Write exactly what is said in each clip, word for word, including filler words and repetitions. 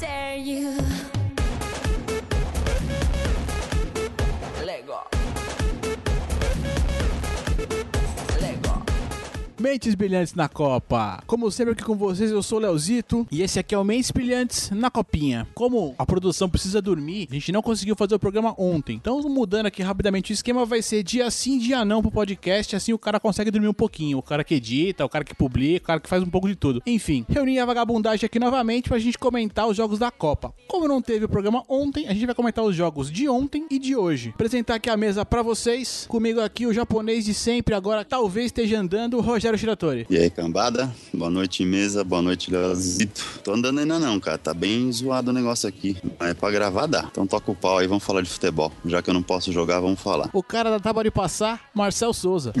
dare you. Lego. Lego. Mentes Brilhantes na Copa. Como sempre aqui com vocês, eu sou o Leozito e esse aqui é o Mentes Brilhantes na Copinha. Como a produção precisa dormir, a gente não conseguiu fazer o programa ontem. Então, mudando aqui rapidamente o esquema, vai ser dia sim, dia não pro podcast, assim o cara consegue dormir um pouquinho. O cara que edita, o cara que publica, o cara que faz um pouco de tudo. Enfim, reunir a vagabundagem aqui novamente pra gente comentar os jogos da Copa. Como não teve o programa ontem, a gente vai comentar os jogos de ontem e de hoje. Apresentar aqui a mesa pra vocês. Comigo aqui o japonês de sempre, agora talvez esteja andando, o Rogério Shiratori. E aí, cambada? Boa noite, mesa. Boa noite, Leozito. Tô andando ainda não, cara. Tá bem zoado o negócio aqui. Mas é pra gravar, dá. Então toca o pau aí, vamos falar de futebol. Já que eu não posso jogar, vamos falar. O cara da tábua de passar, Marcelo Souza.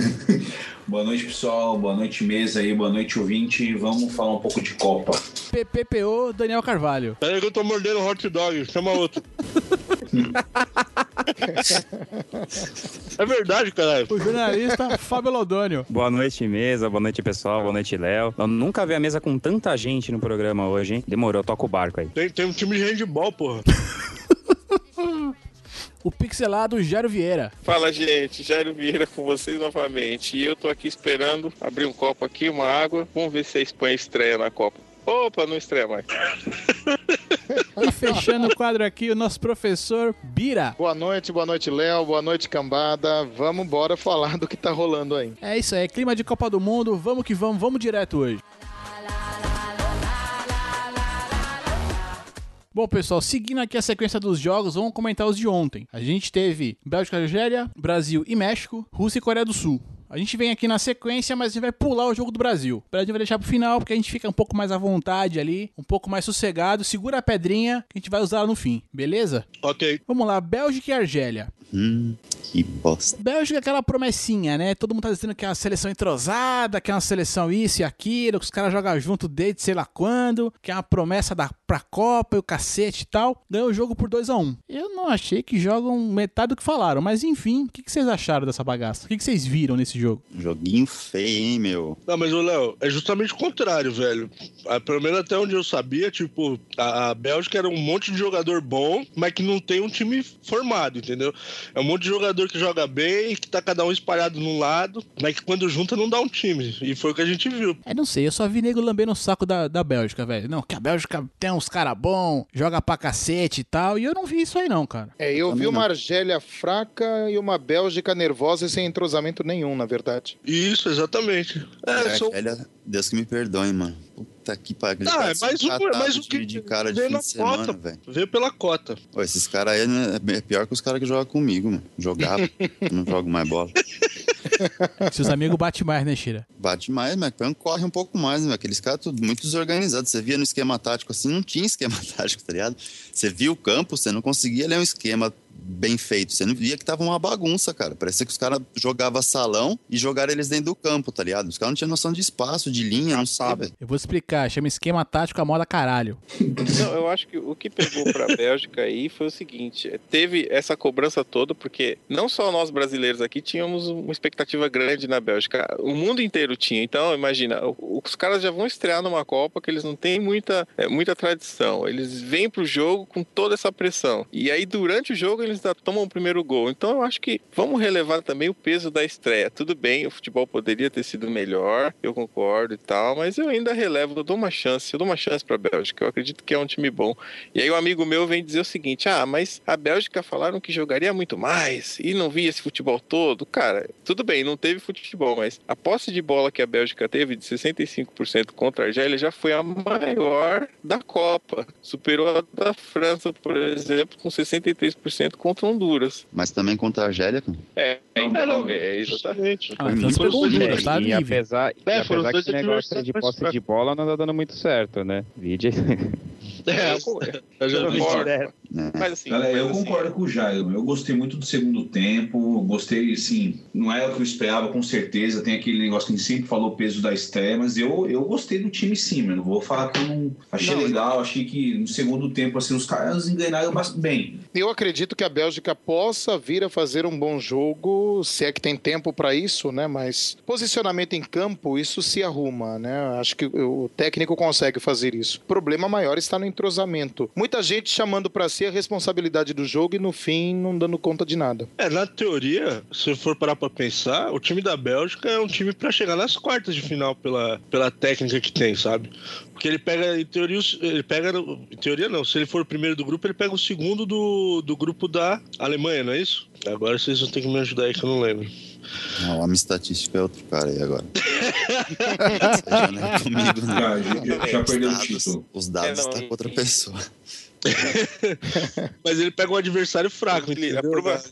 Boa noite, pessoal. Boa noite, mesa aí. Boa noite, ouvinte. Vamos falar um pouco de Copa. P P P O, Daniel Carvalho. Peraí que eu tô mordendo hot dog. Chama outro. É verdade, caralho. O jornalista Fábio Lodônio. Boa noite, mesa. Boa noite, pessoal. Boa noite, Léo. Eu nunca vi a mesa com tanta gente no programa hoje, hein? Demorou, toca o barco aí. Tem, tem um time de handball, porra. O pixelado Jairo Vieira. Fala, gente, Jairo Vieira com vocês novamente. E eu tô aqui esperando abrir um copo aqui, uma água. Vamos ver se a Espanha estreia na Copa. Opa, não estreia mais. E fechando o quadro aqui, o nosso professor Bira. Boa noite, boa noite, Léo, boa noite, cambada. Vamos embora falar do que tá rolando aí. É isso aí, clima de Copa do Mundo, vamos que vamos, vamos direto hoje. Bom, pessoal, seguindo aqui a sequência dos jogos, vamos comentar os de ontem. A gente teve Bélgica e Argélia, Brasil e México, Rússia e Coreia do Sul. A gente vem aqui na sequência, mas a gente vai pular o jogo do Brasil. O Brasil vai deixar pro final, porque a gente fica um pouco mais à vontade ali, um pouco mais sossegado. Segura a pedrinha, que a gente vai usar no fim, beleza? Ok. Vamos lá, Bélgica e Argélia. Hum, que bosta. Bélgica é aquela promessinha, né? Todo mundo tá dizendo que é uma seleção entrosada, que é uma seleção isso e aquilo, que os caras jogam junto desde sei lá quando, que é uma promessa da, pra Copa e o cacete e tal. Ganhou o jogo por dois a um. Eu não achei que jogam metade do que falaram, mas enfim, o que, que vocês acharam dessa bagaça? O que, que vocês viram nesse jogo? Joguinho feio, hein, meu? Não, mas o Léo, é justamente o contrário, velho. A, pelo menos até onde eu sabia, tipo, a, a Bélgica era um monte de jogador bom, mas que não tem um time formado, entendeu? É um monte de jogador que joga bem, que tá cada um espalhado num lado, mas que quando junta não dá um time. E foi o que a gente viu. É, não sei, eu só vi nego lambendo o saco da, da Bélgica, velho. Não, que a Bélgica tem uns caras bons, joga pra cacete e tal, e eu não vi isso aí não, cara. É, eu Também vi uma não. Argélia fraca e uma Bélgica nervosa e sem entrosamento nenhum, na verdade. Isso, exatamente. É, é só... Argélia, Deus que me perdoe, mano. Puta que pariu. Ah, é mais um, é mais um que de cara de fim de semana, velho. Vê pela cota. Pô, esses caras aí é pior que os caras que jogam comigo, mano. Jogava, não jogo mais bola. Seus amigos batem mais, né, Shira? Bate mais, mas corre um pouco mais, né? Aqueles caras tudo muito desorganizados. Você via no esquema tático assim, não tinha esquema tático, tá ligado? Você via o campo, você não conseguia ler um esquema bem feito. Você não via que tava uma bagunça, cara. Parecia que os caras jogavam salão e jogaram eles dentro do campo, tá ligado? Os caras não tinham noção de espaço, de linha, não sabe. Eu vou explicar. Chama esquema tático a moda caralho. Não, eu acho que o que pegou pra Bélgica aí foi o seguinte. Teve essa cobrança toda, porque não só nós brasileiros aqui tínhamos uma expectativa grande na Bélgica. O mundo inteiro tinha. Então, imagina, os caras já vão estrear numa Copa que eles não têm muita, é, muita tradição. Eles vêm pro jogo com toda essa pressão. E aí, durante o jogo, eles tomam o primeiro gol. Então eu acho que vamos relevar também o peso da estreia. Tudo bem, o futebol poderia ter sido melhor, eu concordo e tal, mas eu ainda relevo, eu dou uma chance, eu dou uma chance pra Bélgica, eu acredito que é um time bom. E aí um amigo meu vem dizer o seguinte, ah, mas a Bélgica falaram que jogaria muito mais e não via esse futebol todo. Cara, tudo bem, não teve futebol, mas a posse de bola que a Bélgica teve de sessenta e cinco por cento contra a Argélia já foi a maior da Copa. Superou a da França, por exemplo, com sessenta e três por cento contra Honduras. Mas também contra a Argélia, cara. É, então, não, é exatamente. Ah, então foi Honduras, tá? E apesar, é, e apesar que esse negócio de posse de bola não tá dando muito certo, né? Vídeo. É, eu já concordo. Mas, assim, Galera, eu assim... concordo com o Jairo. Eu gostei muito do segundo tempo. Gostei, assim, não era o que eu esperava, com certeza. Tem aquele negócio que a gente sempre falou, peso da estreia, mas eu, eu gostei do time sim, mano. Não vou falar que eu não... Achei não, legal, eu... achei que no segundo tempo, assim, os caras enganaram bastante bem. Eu acredito que a Bélgica possa vir a fazer um bom jogo, se é que tem tempo pra isso, né? Mas posicionamento em campo, isso se arruma, né? Acho que o técnico consegue fazer isso. O problema maior está no entrosamento. Muita gente chamando para si a responsabilidade do jogo e no fim não dando conta de nada. É, na teoria, se for parar para pensar, o time da Bélgica é um time para chegar nas quartas de final pela, pela técnica que tem, sabe? Porque ele pega, em teoria, ele pega, em teoria não, se ele for o primeiro do grupo, ele pega o segundo do, do grupo da Alemanha, não é isso? Agora vocês vão ter que me ajudar aí que eu não lembro. Não, a minha estatística é outro cara aí agora. Já não é comigo, não. Cara, já, já perdeu o título. Os dados estão tá com outra pessoa. Mas ele pega um adversário fraco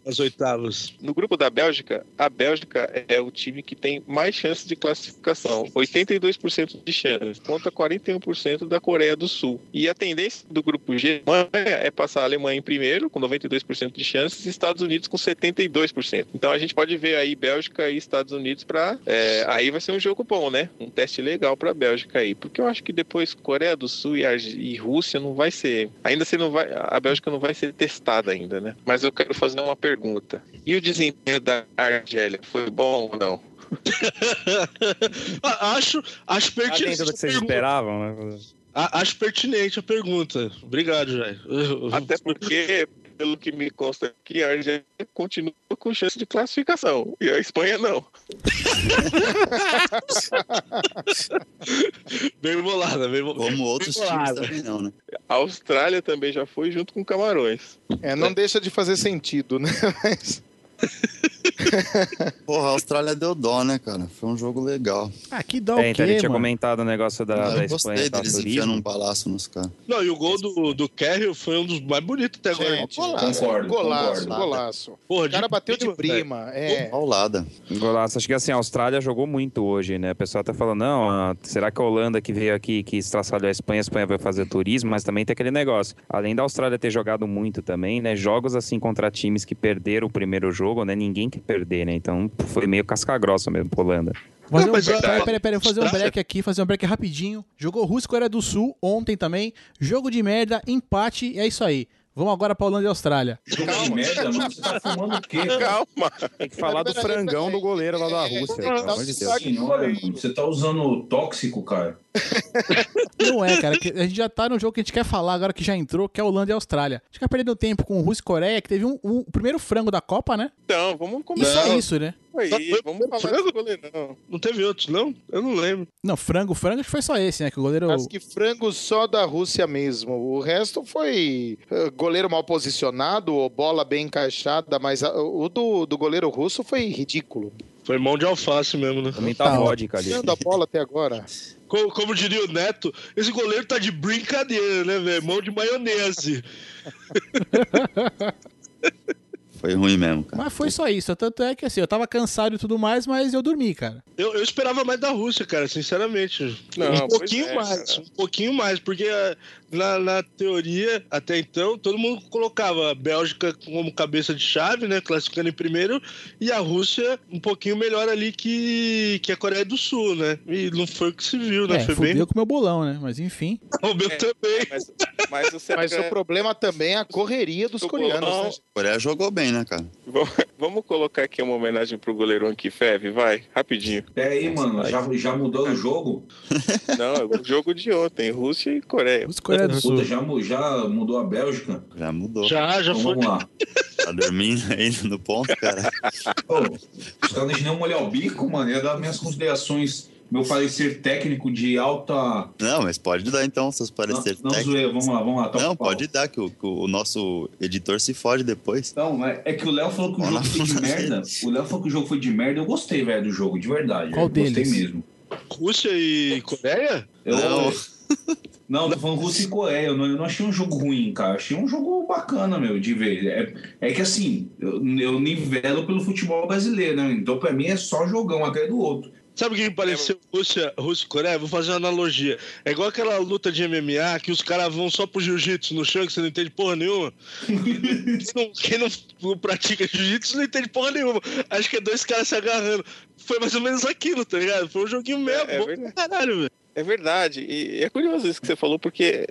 nas oitavas. No grupo da Bélgica, a Bélgica é o time que tem mais chances de classificação, oitenta e dois por cento de chances, contra quarenta e um por cento da Coreia do Sul. E a tendência do grupo G é passar a Alemanha em primeiro, com noventa e dois por cento de chances, e Estados Unidos com setenta e dois por cento. Então a gente pode ver aí Bélgica e Estados Unidos para é, aí vai ser um jogo bom, né? Um teste legal para a Bélgica aí, porque eu acho que depois Coreia do Sul e, e Rússia não vai ser ainda. Ainda não vai, a Bélgica não vai ser testada ainda, né? Mas eu quero fazer uma pergunta. E o desempenho da Argélia foi bom ou não? acho, acho pertinente. Do que vocês esperavam, né? A, acho pertinente a pergunta. Obrigado, Jair. Até porque, pelo que me consta aqui, a Argélia continua com chance de classificação. E a Espanha não. Bem bolada, bem bolada. Como outros times também não, né? A Austrália também já foi junto com Camarões. É, não é. Deixa de fazer sentido, né? Mas... Porra, a Austrália deu dó, né, cara? Foi um jogo legal. Ah, que dó, é, o quê, ele tinha comentado o negócio da, eu da Espanha. Eu gostei deles enfiando um balaço nos caras. Não, e o gol do, do Kerry foi um dos mais bonitos até agora. Gente, golaço, concordo, golaço, concordo. Golaço. Porra, o cara de bateu de prima. É. Paulada. Golaço. Acho que assim, a Austrália jogou muito hoje, né? O pessoal tá falando, não, será que a Holanda que veio aqui, que estraçalhou a Espanha, a Espanha vai fazer turismo, mas também tem aquele negócio. Além da Austrália ter jogado muito também, né? Jogos assim contra times que perderam o primeiro jogo, né? Ninguém quer perder, né? Então foi meio casca grossa mesmo pra Holanda. Não, um... mas... Peraí, peraí, peraí, eu vou fazer um break aqui, fazer um break rapidinho. Jogou Rússia, Coreia do Sul ontem também. Jogo de merda, empate, e é isso aí. Vamos agora pra Holanda e Austrália. Jogo de merda, mano, você tá fumando o quê? Calma. Tem que falar do frangão do goleiro lá da Rússia. Pelo amor de Deus. Senhora, mano, você tá usando tóxico, cara. Não é, cara, a gente já tá no jogo que a gente quer falar agora que já entrou, que é Holanda e Austrália. A gente tá perdendo tempo com Rússia e Coreia, que teve um, um, o primeiro frango da Copa, né? Então, vamos começar. Isso é isso, né? Aí, foi, vamos falar frango do goleiro, não. Não teve outros, não? Eu não lembro. Não, frango, frango, acho que foi só esse, né? Que o goleiro... Acho que frango só da Rússia mesmo. O resto foi goleiro mal posicionado ou bola bem encaixada, mas a, o do, do goleiro russo foi ridículo. Foi mão de alface mesmo, né? Também tá vodka ali. Não, da bola até agora. Como, como diria o Neto, esse goleiro tá de brincadeira, né, velho? Mão de maionese. Foi ruim mesmo, cara. Mas foi só isso. Tanto é que assim, eu tava cansado e tudo mais, mas eu dormi, cara. Eu, eu esperava mais da Rússia, cara, sinceramente. Não, um pouquinho é, mais, cara. Um pouquinho mais, porque na, na teoria, até então, todo mundo colocava a Bélgica como cabeça de chave, né, classificando em primeiro, e a Rússia um pouquinho melhor ali que, que a Coreia do Sul, né? E não foi o que se viu, né? É, foi bem... com o meu bolão, né? Mas enfim. O meu é, também. Mas, mas, o, mas é... o problema também é a correria dos o coreanos, bolão, né? A Coreia jogou bem, né, cara? Vamos colocar aqui uma homenagem pro goleiro Ankifev, vai, rapidinho. Pera aí, mano, já, já mudou o jogo? Não, é o jogo de ontem, Rússia e Coreia. Os Coreia do Sul. Puta, já, já mudou a Bélgica? Já mudou. Já, já então, foi. Vamos lá. Tá dormindo ainda no ponto, cara? Ô, os caras não molhar o bico, mano, ia dar minhas considerações... Meu parecer técnico de alta... Não, mas pode dar então, seus pareceres técnicos. Não, zoei, vamos lá, vamos lá. Tá não, pode dar, que o, que o nosso editor se fode depois. Não, é, é que o Léo falou que o jogo foi de merda. O Léo falou que o jogo foi de merda. Eu gostei, velho, do jogo, de verdade. Qual deles? Gostei mesmo. Rússia e Coreia? Eu... Não. Não, tô falando Rússia e Coreia. Eu não, eu não achei um jogo ruim, cara. Achei um jogo bacana, meu, de ver. É, é que assim, eu, eu nivelo pelo futebol brasileiro, né? Então pra mim é só jogão, um atrás do outro. Sabe o que me pareceu Rússia, Rússia e Coreia? Vou fazer uma analogia. É igual aquela luta de M M A que os caras vão só pro jiu-jitsu no chão, que você não entende porra nenhuma. Quem não, quem não pratica jiu-jitsu não entende porra nenhuma. Acho que é dois caras se agarrando. Foi mais ou menos aquilo, tá ligado? Foi um joguinho mesmo. É, é caralho, velho. É verdade. E é curioso isso que você falou, porque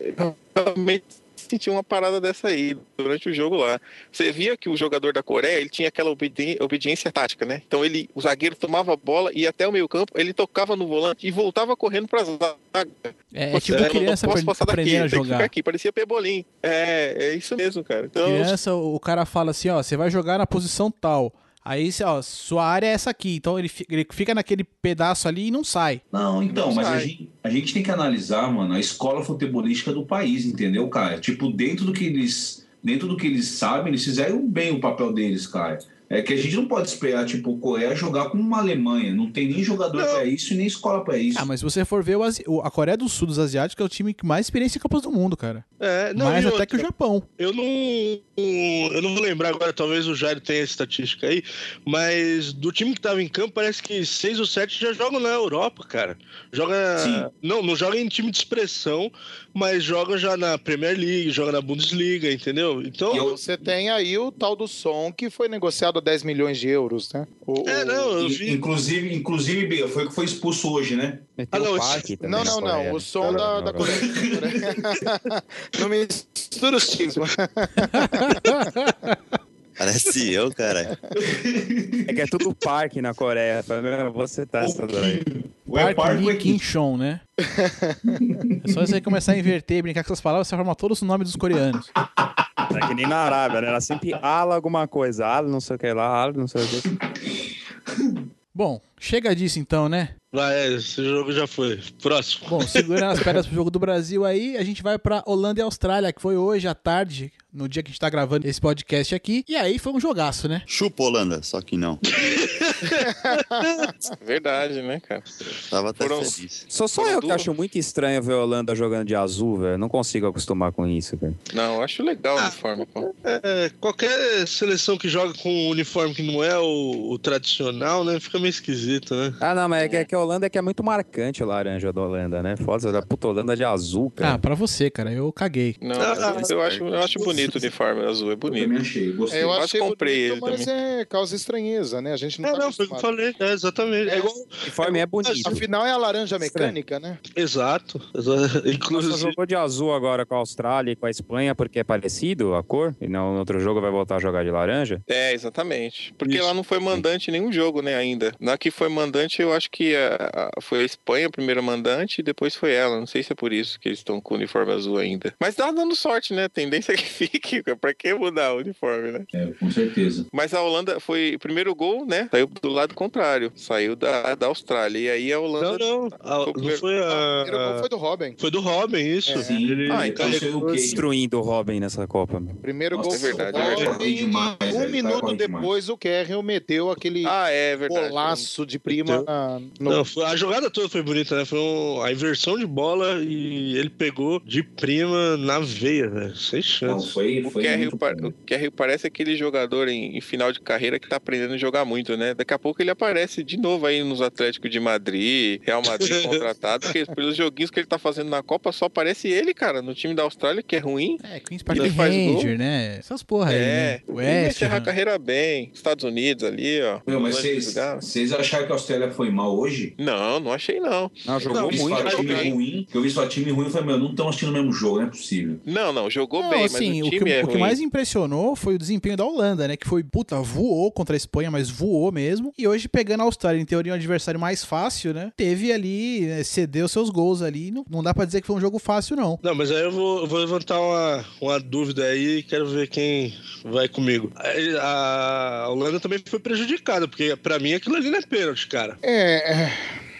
realmente... sentiu uma parada dessa aí durante o jogo lá. Você via que o jogador da Coreia, ele tinha aquela obedi- obediência tática, né? Então ele, o zagueiro tomava a bola e ia até o meio campo, ele tocava no volante e voltava correndo para zaga. É, é tipo é, criança aprendendo a jogar. Aqui. Parecia pebolim. É, é isso mesmo, cara. Então, criança, o cara fala assim, ó, você vai jogar na posição tal. Aí, ó, sua área é essa aqui, então ele fica naquele pedaço ali e não sai. Não, então, não mas a gente, a gente tem que analisar, mano, a escola futebolística do país, entendeu, cara? Tipo, dentro do que eles, dentro do que eles sabem, eles fizeram bem o papel deles, cara. É que a gente não pode esperar, tipo, o Coreia jogar como uma Alemanha. Não tem nem jogador não. pra isso e nem escola pra isso. Ah, mas se você for ver, o Asi... a Coreia do Sul dos Asiáticos é o time que mais experiência em Copas do Mundo, cara. É, não, mais até outra. Que o Japão. Eu não, eu não vou lembrar agora, talvez o Jairo tenha essa estatística aí, mas do time que tava em campo, parece que seis ou sete já jogam na Europa, cara. Joga... Sim. Não, não joga em time de expressão, mas joga já na Premier League, joga na Bundesliga, entendeu? Então... E você tem aí o tal do Son, que foi negociado a dez milhões de euros, né? O, é, não, eu vi. Inclusive, inclusive, foi que foi expulso hoje, né? Ah, não, esse... não, não, não, o som da, da coletiva. Não me mistura os times, mano. Parece eu, cara. É que é tudo parque na Coreia. Você tá essa daí. Parque Lee Kinshon, né? É só você começar a inverter, brincar com essas palavras, você forma todos os nomes dos coreanos. É que nem na Arábia, né? Ela sempre ala alguma coisa. Ala não sei o que lá, ala não sei o que. Bom, chega disso então, né? Vai, esse jogo já foi. Próximo. Bom, segurando as pedras pro jogo do Brasil aí, a gente vai pra Holanda e Austrália, que foi hoje à tarde, no dia que a gente tá gravando esse podcast aqui. E aí foi um jogaço, né? Chupa, Holanda, só que não. Verdade, né, cara? Tava até Foram... feliz. Só só Foram eu duas. Que acho muito estranho ver a Holanda jogando de azul, velho. Não consigo acostumar com isso, velho. Não, eu acho legal ah, o uniforme, pô. É, qualquer seleção que joga com um uniforme que não é o, o tradicional, né? Fica meio esquisito, né? Ah, não, mas é que a Holanda é que é muito marcante o laranja da Holanda, né? Foda-se, da puta Holanda de azul, cara. Ah, pra você, cara, eu caguei. Não, ah, eu, eu, acho, eu acho bonito o uniforme azul, é bonito. Eu também achei, gostei. Eu acho que comprei ele também. Mas é causa estranheza, né? A gente não é, tá não, foi o que eu falei, é, exatamente. É igual, o uniforme é bonito. Afinal é a laranja mecânica, né? Exato. Inclusive... Você jogou de azul agora com a Austrália e com a Espanha porque é parecido a cor, e não, no outro jogo vai voltar a jogar de laranja? É, exatamente. Porque lá não foi mandante nenhum jogo, né, ainda. Na que foi mandante, eu acho que a, a, foi a Espanha a primeira mandante e depois foi ela. Não sei se é por isso que eles estão com o uniforme azul ainda. Mas tá dando sorte, né? A tendência é que fique. Pra que mudar o uniforme, né? É, com certeza. Mas a Holanda foi... O primeiro gol, né? Saiu do lado contrário. Saiu da, da Austrália. E aí a Holanda... Não, não. A, foi, não foi a... O primeiro gol foi do Robben. Foi do Robben, isso. É. Sim. Ele... Ah, então ele foi destruindo o Robben nessa Copa. Primeiro Nossa, gol foi é verdade, é verdade. E demais, um é, minuto depois o Kerrel meteu aquele ah, é verdade, golaço de prima na... No... Não, a jogada toda foi bonita, né? Foi um... a inversão de bola e ele pegou de prima na veia, velho. Sem chance. Não, foi, foi o Kerry par... parece aquele jogador em... em final de carreira que tá aprendendo a jogar muito, né? Daqui a pouco ele aparece de novo aí nos Atlético de Madrid, Real Madrid contratado, porque pelos joguinhos que ele tá fazendo na Copa só aparece ele, cara, no time da Austrália, que é ruim. É, Queen's Park Ranger, né? Essas porra aí, é, né? Ele vai encerrar a carreira bem. Estados Unidos ali, ó. Não, mas vocês acharam que a Austrália foi mal hoje? Hoje? Não, não achei não. Não, jogou não, muito. Mas time bem. Ruim, eu vi só time ruim e falei, meu, não estão assistindo o mesmo jogo, não é possível. Não, não, jogou não, bem, assim, mas o time o que, é o que mais impressionou foi o desempenho da Holanda, né? Que foi, puta, voou contra a Espanha, mas voou mesmo. E hoje, pegando a Austrália, em teoria, um adversário mais fácil, né? Teve ali, né, cedeu seus gols ali. Não, não dá pra dizer que foi um jogo fácil, não. Não, mas aí eu vou, eu vou levantar uma, uma dúvida aí e quero ver quem vai comigo. A, a Holanda também foi prejudicada, porque pra mim aquilo ali não é pênalti, cara. É...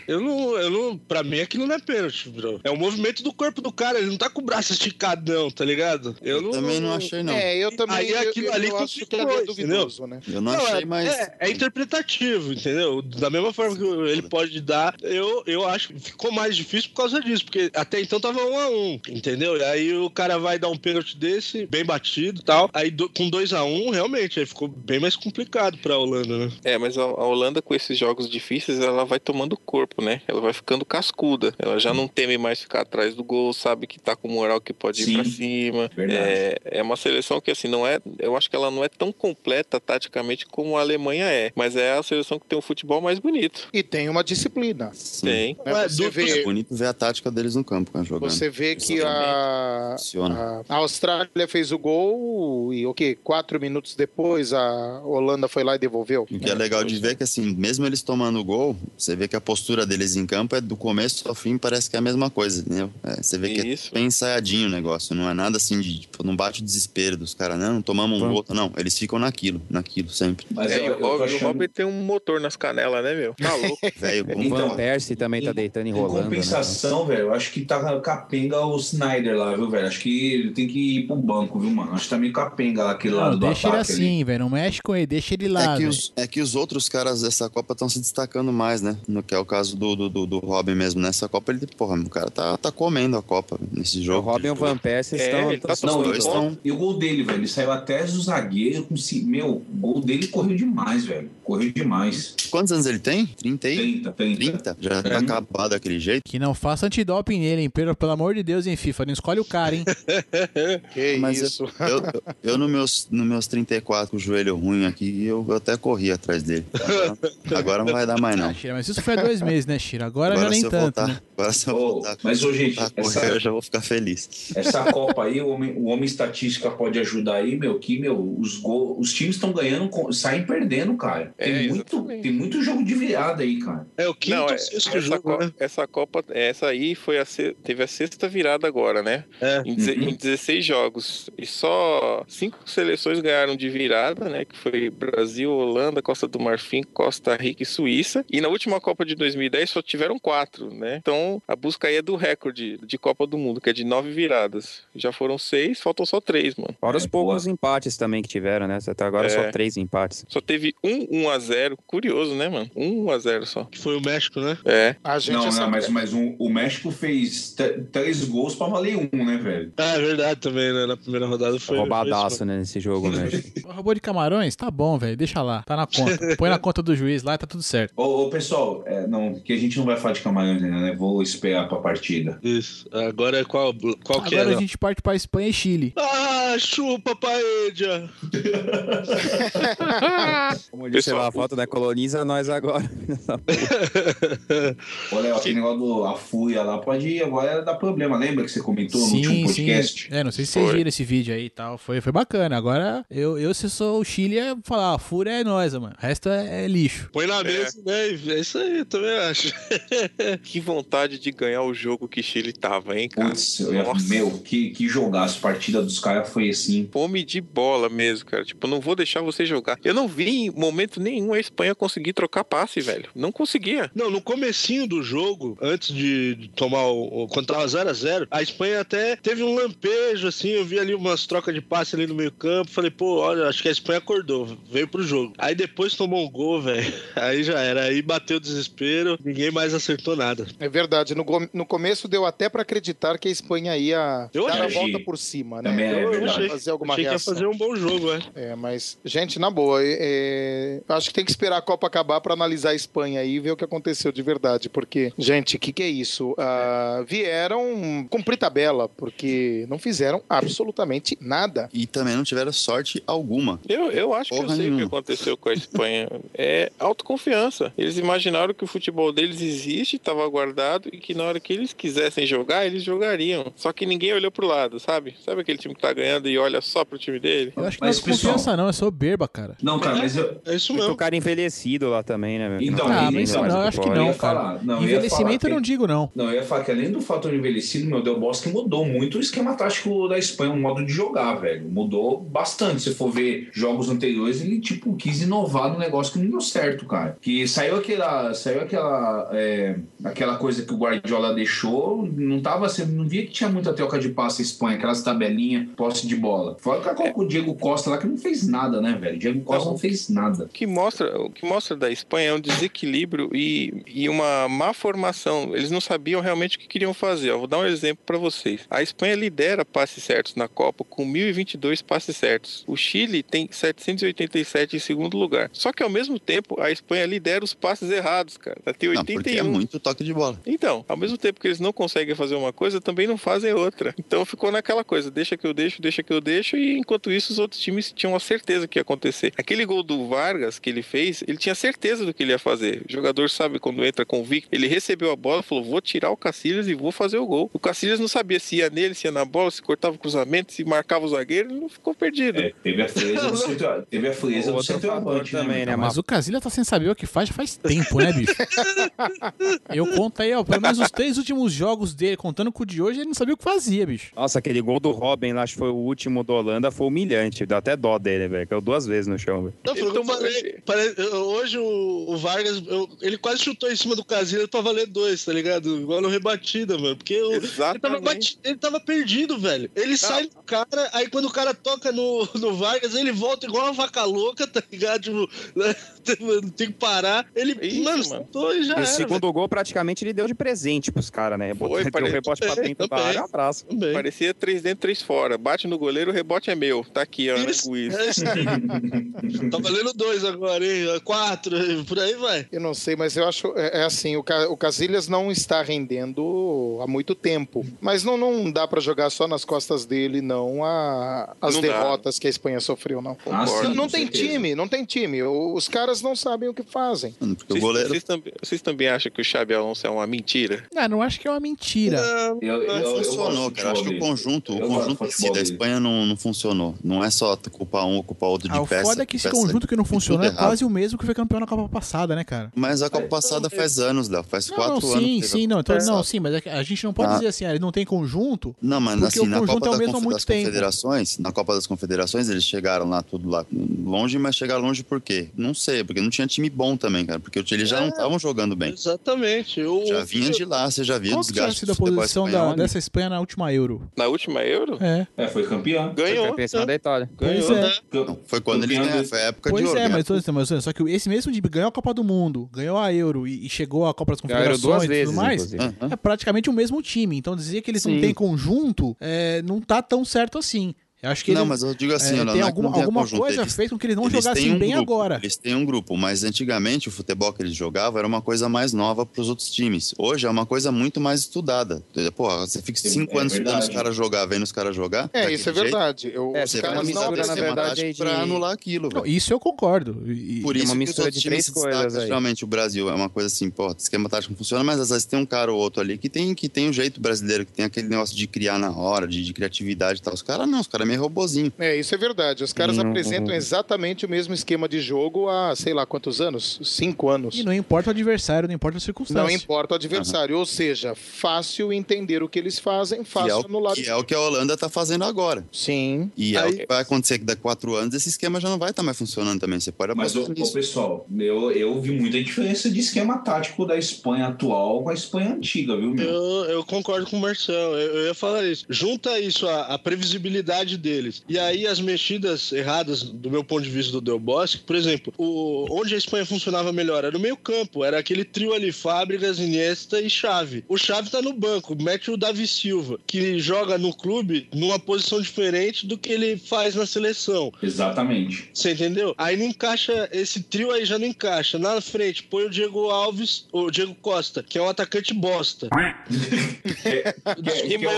Eu não, eu não, pra mim aquilo não é pênalti, bro. É o movimento do corpo do cara, ele não tá com o braço esticadão, tá ligado? Eu, eu não, também não achei, não. É, eu também Aí, eu, aquilo eu, ali eu acho que é meio duvidoso, né? Eu não, não achei, é, mas... É, é interpretativo, entendeu? Da mesma forma que ele pode dar, eu, eu acho que ficou mais difícil por causa disso, porque até então tava um a um, entendeu? E aí o cara vai dar um pênalti desse, bem batido e tal, aí do, com dois a um, realmente, aí ficou bem mais complicado pra Holanda, né? É, mas a, a Holanda, com esses jogos difíceis, ela vai tomando corpo tempo, né? Ela vai ficando cascuda. Ela já não teme mais ficar atrás do gol, sabe que tá com moral que pode Sim, ir pra cima. É, é uma seleção que, assim, não é... Eu acho que ela não é tão completa taticamente como a Alemanha é. Mas é a seleção que tem um futebol mais bonito. E tem uma disciplina. Sim. Tem. Ué, você vê... É bonito ver a tática deles no campo, cara, jogando. Você vê que a... a... a Austrália fez o gol e, o quê? Quatro minutos depois a Holanda foi lá e devolveu. O que é legal de ver é que, assim, mesmo eles tomando o gol, você vê que a postura deles em campo é do começo ao fim, parece que é a mesma coisa, entendeu? É, você vê que Isso. é bem ensaiadinho o negócio, não é nada assim de, tipo, não bate o desespero dos caras, não, tomamos um outro, não, eles ficam naquilo, naquilo sempre. Mas é, eu, o Robben achando... tem um motor nas canelas, né, meu? Tá louco. Véio, então, o Percy também tá deitando e enrolando. Em compensação, né, velho, eu acho que tá capenga o Snyder lá, viu, velho? Acho que ele tem que ir pro banco, viu, mano? Acho que tá meio capenga lá, aquele não, lado do ataque. Deixa ele assim, velho, não mexe com ele, deixa ele lá. É que, os, é que os outros caras dessa Copa estão se destacando mais, né? No que é o caso do, do, do, do Robben mesmo. Nessa Copa, ele, porra, o cara tá, tá comendo a Copa nesse jogo. O Robben e o Van Persie estão... É, tá não, e, estão... e o gol dele, velho, ele saiu até do zagueiro. Consegui... Meu, o gol dele correu demais, velho. Correu demais. Quantos anos ele tem? trinta aí? trinta, trinta. trinta? Já tá é. acabado daquele jeito. Que não faça antidoping nele, hein? Pelo, pelo amor de Deus, hein, FIFA? Não escolhe o cara, hein? Que Mas isso. Eu, eu, eu, eu nos meus, no meus trinta e quatro, com o joelho ruim aqui, eu, eu até corri atrás dele. Agora, agora não vai dar mais, não. Ah, Chira, mas isso foi há dois meses, né, Chira? Agora, agora já nem tanto, voltar, né? Agora se eu oh, voltar... Mas, ô, gente... Voltar, essa, correr, eu já vou ficar feliz. Essa Copa aí, o homem, o homem estatística pode ajudar aí, meu, que, meu, os, gol, os times estão ganhando, saem perdendo, cara. Tem, é, muito, tem muito jogo de virada aí, cara. É o quinto não, é, sexto jogo, Copa, né? Essa Copa, essa aí foi a, teve a sexta virada agora, né? É. Em, uhum. em dezesseis jogos. E só cinco seleções ganharam de virada, né? Que foi Brasil, Holanda, Costa do Marfim, Costa Rica e Suíça. E na última Copa de dois mil e dez só tiveram quatro, né? Então a busca aí é do recorde de Copa do Mundo, que é de nove viradas. Já foram seis, faltam só três, mano. Fora os é, poucos boa. empates também que tiveram, né? Até agora é. só três empates. Só teve um um a zero. Curioso, né, mano? um a zero só. Que foi o México, né? É. A gente não, não, mas, mas um, o México fez t- três gols pra valer um, né, velho? Ah, é verdade também, né? Na primeira rodada foi... Roubadaço, né, nesse jogo, né? Roubou de camarões? Tá bom, velho. Deixa lá. Tá na conta. Põe na conta do juiz lá e tá tudo certo. Ô, ô pessoal, é, não, que a gente não vai falar de camarões ainda, né? Vou esperar pra partida. Isso. Agora é qual, qual que é? Agora a gente parte pra Espanha e Chile. Ah, chupa, paedia! Como disse lá, a foto da coloniza nós agora. Olha, aquele negócio do a fúria lá pode ir, agora dá problema. Lembra que você comentou sim, no último podcast? Sim. É, não sei se vocês viram esse vídeo aí e tal. Foi, foi bacana. Agora, eu, eu se sou o Chile, é falar, a fúria é nós, mano. O resto é, é lixo. Põe na mesa, é. né? É isso aí, eu também acho. Que vontade de ganhar o jogo que Chile tava, hein, cara? Putz, Nossa. Meu, que, que jogaço. A partida dos caras foi assim. Fome de bola mesmo, cara. Tipo, não vou deixar você jogar. Eu não vi em momento nenhum a Espanha conseguir trocar passe, velho. Não conseguia. Não, no comecinho do jogo, antes de tomar o... Quando tava zero a zero, a Espanha até teve um lampejo, assim, eu vi ali umas trocas de passe ali no meio campo, falei, pô, olha, acho que a Espanha acordou, veio pro jogo. Aí depois tomou um gol, velho. Aí já era. Aí bateu o desespero, ninguém mais acertou nada. É verdade. No, go- no começo deu até pra acreditar que a Espanha ia eu dar achei. a volta por cima, né? Também eu, é eu achei, fazer alguma achei que ia fazer um bom jogo, é. É, mas, gente, na boa, é... acho que tem que esperar a Copa acabar pra analisar a Espanha aí e ver o que aconteceu de verdade, porque, gente, o que, que é isso? Ah, vieram cumprir tabela, porque não fizeram absolutamente nada. E também não tiveram sorte alguma. Eu, eu acho Porra que eu sei nenhuma. o que aconteceu com a Espanha. É autoconfiança. Eles imaginaram que o futebol deles existe, estava guardado, e que na hora que eles quisessem jogar, eles jogariam. Só que ninguém olhou pro lado, sabe? Sabe aquele time que tá ganhando e olha só pro time dele? Eu acho que mas, não é confiança não, é soberba, cara. Não, cara, mas eu... É isso mesmo. O cara envelhecido lá também, né? Então, ah, mas isso não, eu acho que não, cara. Não, envelhecimento eu, eu não que... digo, não. Não, eu ia falar que além do fator envelhecido, meu, Del Bosque mudou muito o esquema tático da Espanha, o modo de jogar, velho. Mudou bastante. Se for ver jogos anteriores, ele, tipo, quis inovar no negócio que não deu certo, cara. Que saiu aquela... Saiu aquela... É, aquela coisa que o Guardiola deixou, não tava... Assim, não via que tinha muita troca de passe a Espanha, aquelas tabelinhas, posse posse de bola. Fora que é. com o Diego Costa lá, que não fez nada, né, velho? O Diego Costa não, não fez nada. O que mostra, o que mostra da Espanha é um desequilíbrio e, e uma má formação. Eles não sabiam realmente o que queriam fazer. Eu vou dar um exemplo para vocês. A Espanha lidera passes certos na Copa com mil e vinte e dois passes certos. O Chile tem setecentos e oitenta e sete em segundo lugar. Só que ao mesmo tempo, a Espanha lidera os passes errados, cara. Ela tem oitenta e um. Não, porque é muito toque de bola. Então, ao mesmo tempo que eles não conseguem fazer uma coisa, também não fazem outra. Então ficou naquela coisa, deixa que eu deixo, deixa que eu deixo, e enquanto isso os outros times tinham a certeza que ia acontecer. Aquele gol do Vargas que ele fez, ele tinha certeza do que ele ia fazer. O jogador sabe quando entra convicto, ele recebeu a bola, falou, vou tirar o Casillas e vou fazer o gol. O Casillas não sabia se ia nele, se ia na bola, se cortava o cruzamento, se marcava o zagueiro, ele não ficou perdido. É, teve a frieza do centro, teve a frieza do centroavante também, né? Mas o Casillas tá sem saber o que faz, faz tempo, né, bicho? Eu conto aí, ó, pelo menos os três últimos jogos dele, contando com o de hoje, ele não sabia o que fazia, bicho. Nossa, aquele gol do Robben lá, acho que foi o último da Holanda, foi humilhante. Dá até dó dele, velho. Caiu duas vezes no chão, velho. Então, parei, parei, hoje o, o Vargas, eu, ele quase chutou em cima do Casillas pra valer dois, tá ligado? Igual no rebatida, mano. Porque eu, ele, tava batido, ele tava perdido, velho. Ele ah. sai do cara, aí quando o cara toca no, no Vargas, ele volta igual uma vaca louca, tá ligado? Tipo, né? Tem que parar. Ele lançou e já era. O segundo véio. gol, praticamente, ele deu de presente pros caras, né? Foi, Botou, pare... deu rebote pra dentro da área, abraço. Também. Parecia três dentro, três fora. Bate no goleiro, o rebote é meu. Tá aqui, ó. Isso. Isso. Tá valendo dois agora, hein? Quatro, por aí vai. Eu não sei, mas eu acho, é, é assim, o, Ca... o Casillas não está rendendo há muito tempo. Mas não, não dá pra jogar só nas costas dele, não, a... as não derrotas dá. que a Espanha sofreu, não. Ah, sim, não tem certeza. time, não tem time. Os caras não sabem o que fazem. Hum, vocês, goleiro... vocês, também, vocês também acham que o Xabi Alonso é uma mentira? Não, não acho que é uma mentira. Não, eu, eu, não funcionou, cara. Acho que o conjunto, o conjunto em si da Espanha não, não funcionou. Não é só culpar um ou culpar outro de ah, peça. O foda é que esse conjunto que não funcionou é quase o mesmo que foi campeão na Copa passada, né, cara? Mas a Copa é, passada eu... faz anos, Léo. Faz não, quatro não, anos. Sim, sim, não, então, não, sim, mas a gente não pode ah. dizer assim, ah, ele não tem conjunto. Não, mas assim, na Copa é da, das Confederações, na Copa das Confederações, eles chegaram lá tudo lá longe, mas chegaram longe por quê? Não sei, porque não tinha time bom também, cara. Porque eles já é, não estavam jogando bem. Exatamente. Eu... Já vinha de lá, você já via desgaste. Qual tinha sido a posição da, dessa Espanha na última Euro? Na última Euro? É. É, foi campeão. Ganhou. Foi campeão da Itália. Ganhou. É. Não, foi quando eles ganharam, foi a época pois de ouro. Pois é, mas, todos, mas só que esse mesmo time ganhou a Copa do Mundo, ganhou a Euro e, e chegou a Copa das Confederações duas e vezes, tudo mais, uh-huh. é praticamente o mesmo time. Então dizer que eles Sim. não têm conjunto é, não tá tão certo assim. Eu acho que não, ele, mas eu digo assim, é, não, tem não, alguma, não tem alguma coisa eles, fez com que eles não eles jogassem um bem grupo, agora. Eles têm um grupo, mas antigamente o futebol que eles jogavam era uma coisa mais nova para os outros times. Hoje é uma coisa muito mais estudada. Pô, você fica cinco é, anos é estudando os caras jogar, vendo os caras jogar. É, isso é verdade. Eu, é, você vai mistura, na verdade, de... para anular aquilo. Não, isso eu concordo. E, Por isso é uma mistura de três coisas. Realmente o Brasil é uma coisa assim, pô, esquema tático não funciona, mas às vezes tem um cara ou outro ali que tem que tem um jeito brasileiro, que tem aquele negócio de criar na hora, de, de criatividade e tal. Os caras não, os caras meio robozinho. É, isso é verdade. Os caras não, apresentam não. exatamente o mesmo esquema de jogo há, sei lá, quantos anos? Cinco anos. E não importa o adversário, não importa a circunstância. Não importa o adversário. Uhum. Ou seja, fácil entender o que eles fazem, fácil no lado. Que é o que a Holanda tá fazendo agora. Sim. E Aí... é o que vai acontecer que daqui a quatro anos esse esquema já não vai estar tá mais funcionando também. Você pode Mas, ô, ô, pessoal, eu, eu vi muita diferença de esquema tático da Espanha atual com a Espanha antiga, viu, meu? Eu, eu concordo com o Marcelo. Eu, eu ia falar isso. Junta isso, a, a previsibilidade deles. E aí as mexidas erradas, do meu ponto de vista do Del Bosque, por exemplo, o, onde a Espanha funcionava melhor era no meio campo, era aquele trio ali, Fábricas, Iniesta e Xavi. O Xavi tá no banco, mete o Davi Silva, que joga no clube numa posição diferente do que ele faz na seleção. Exatamente. Você entendeu? Aí não encaixa, esse trio aí já não encaixa. Na frente, põe o Diego Alves, ou o Diego Costa, que é um atacante bosta. é, que, que, que, é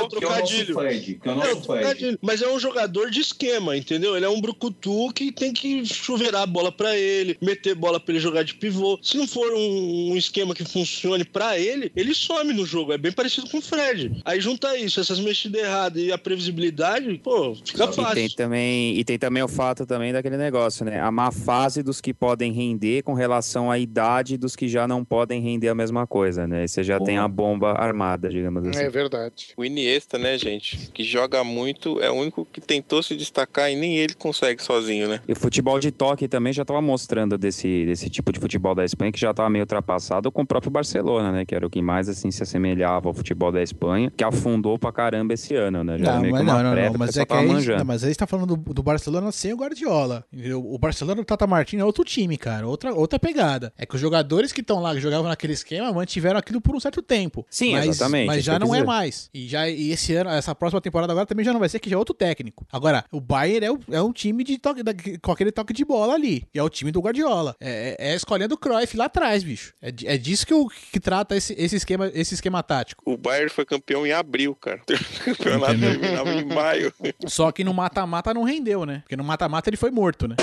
o, que é o nosso Fred. Que é o nosso Fred. Mas é um jogador de esquema, entendeu? Ele é um brucutu que tem que chuveirar a bola pra ele, meter bola pra ele jogar de pivô. Se não for um, um esquema que funcione pra ele, ele some no jogo. É bem parecido com o Fred. Aí junta isso, essas mexidas erradas e a previsibilidade, pô, fica fácil. E tem também, e tem também o fato também daquele negócio, né? A má fase dos que podem render com relação à idade dos que já não podem render a mesma coisa, né? Você já Bom. tem a bomba armada, digamos assim. É verdade. O Iniesta, né, gente? Que joga muito, é o único que que tentou se destacar e nem ele consegue sozinho, né? E o futebol de toque também já estava mostrando desse, desse tipo de futebol da Espanha, que já estava meio ultrapassado com o próprio Barcelona, né? Que era o que mais assim se assemelhava ao futebol da Espanha, que afundou pra caramba esse ano, né? Já não, meio mas que uma não, não, não, mas é que aí, não, mas aí você tá falando do, do Barcelona sem o Guardiola. O Barcelona do Tata Martino é outro time, cara, outra, outra pegada. É que os jogadores que estão lá, que jogavam naquele esquema, mantiveram aquilo por um certo tempo. Sim, mas, exatamente. Mas já não é mais. E já e esse ano, essa próxima temporada agora também já não vai ser, que já é outro técnico. Agora, o Bayern é, o, é um time de toque, da, com aquele toque de bola ali. E é o time do Guardiola. É, é a escolha do Cruyff lá atrás, bicho. É, é disso que, eu, que trata esse, esse, esquema, esse esquema tático. O Bayern foi campeão em abril, cara. O campeonato terminava em maio. Só que no mata-mata não rendeu, né? Porque no mata-mata ele foi morto, né?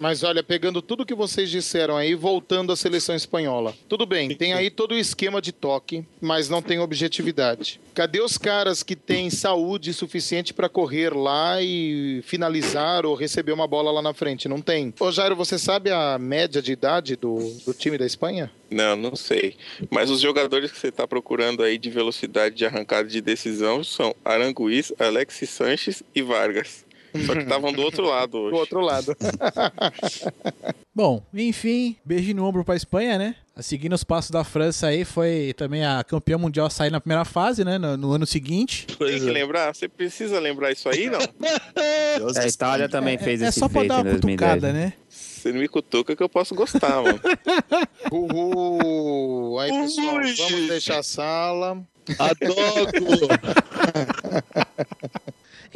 Mas olha, pegando tudo que vocês disseram aí, voltando à seleção espanhola. Tudo bem, tem aí todo o esquema de toque, mas não tem objetividade. Cadê os caras que têm saúde suficiente para correr lá e finalizar ou receber uma bola lá na frente? Não tem. Ô Jairo, você sabe a média de idade do, do time da Espanha? Não, não sei. Mas os jogadores que você está procurando aí de velocidade, de arrancada, de decisão são Aranguiz, Alexis Sanches e Vargas. Só que estavam do outro lado hoje. Do outro lado. Bom, enfim, beijo no ombro pra Espanha, né? Seguindo os passos da França aí, foi também a campeã mundial sair na primeira fase, né? No, no ano seguinte. Tem que lembrar, você precisa lembrar isso aí, não? É, a Itália também é, fez é esse feito. É só pra dar uma cutucada, né? Você não me cutuca que eu posso gostar, mano. Uhul! Aí, pessoal, Uhul. Vamos deixar a sala. Adoro!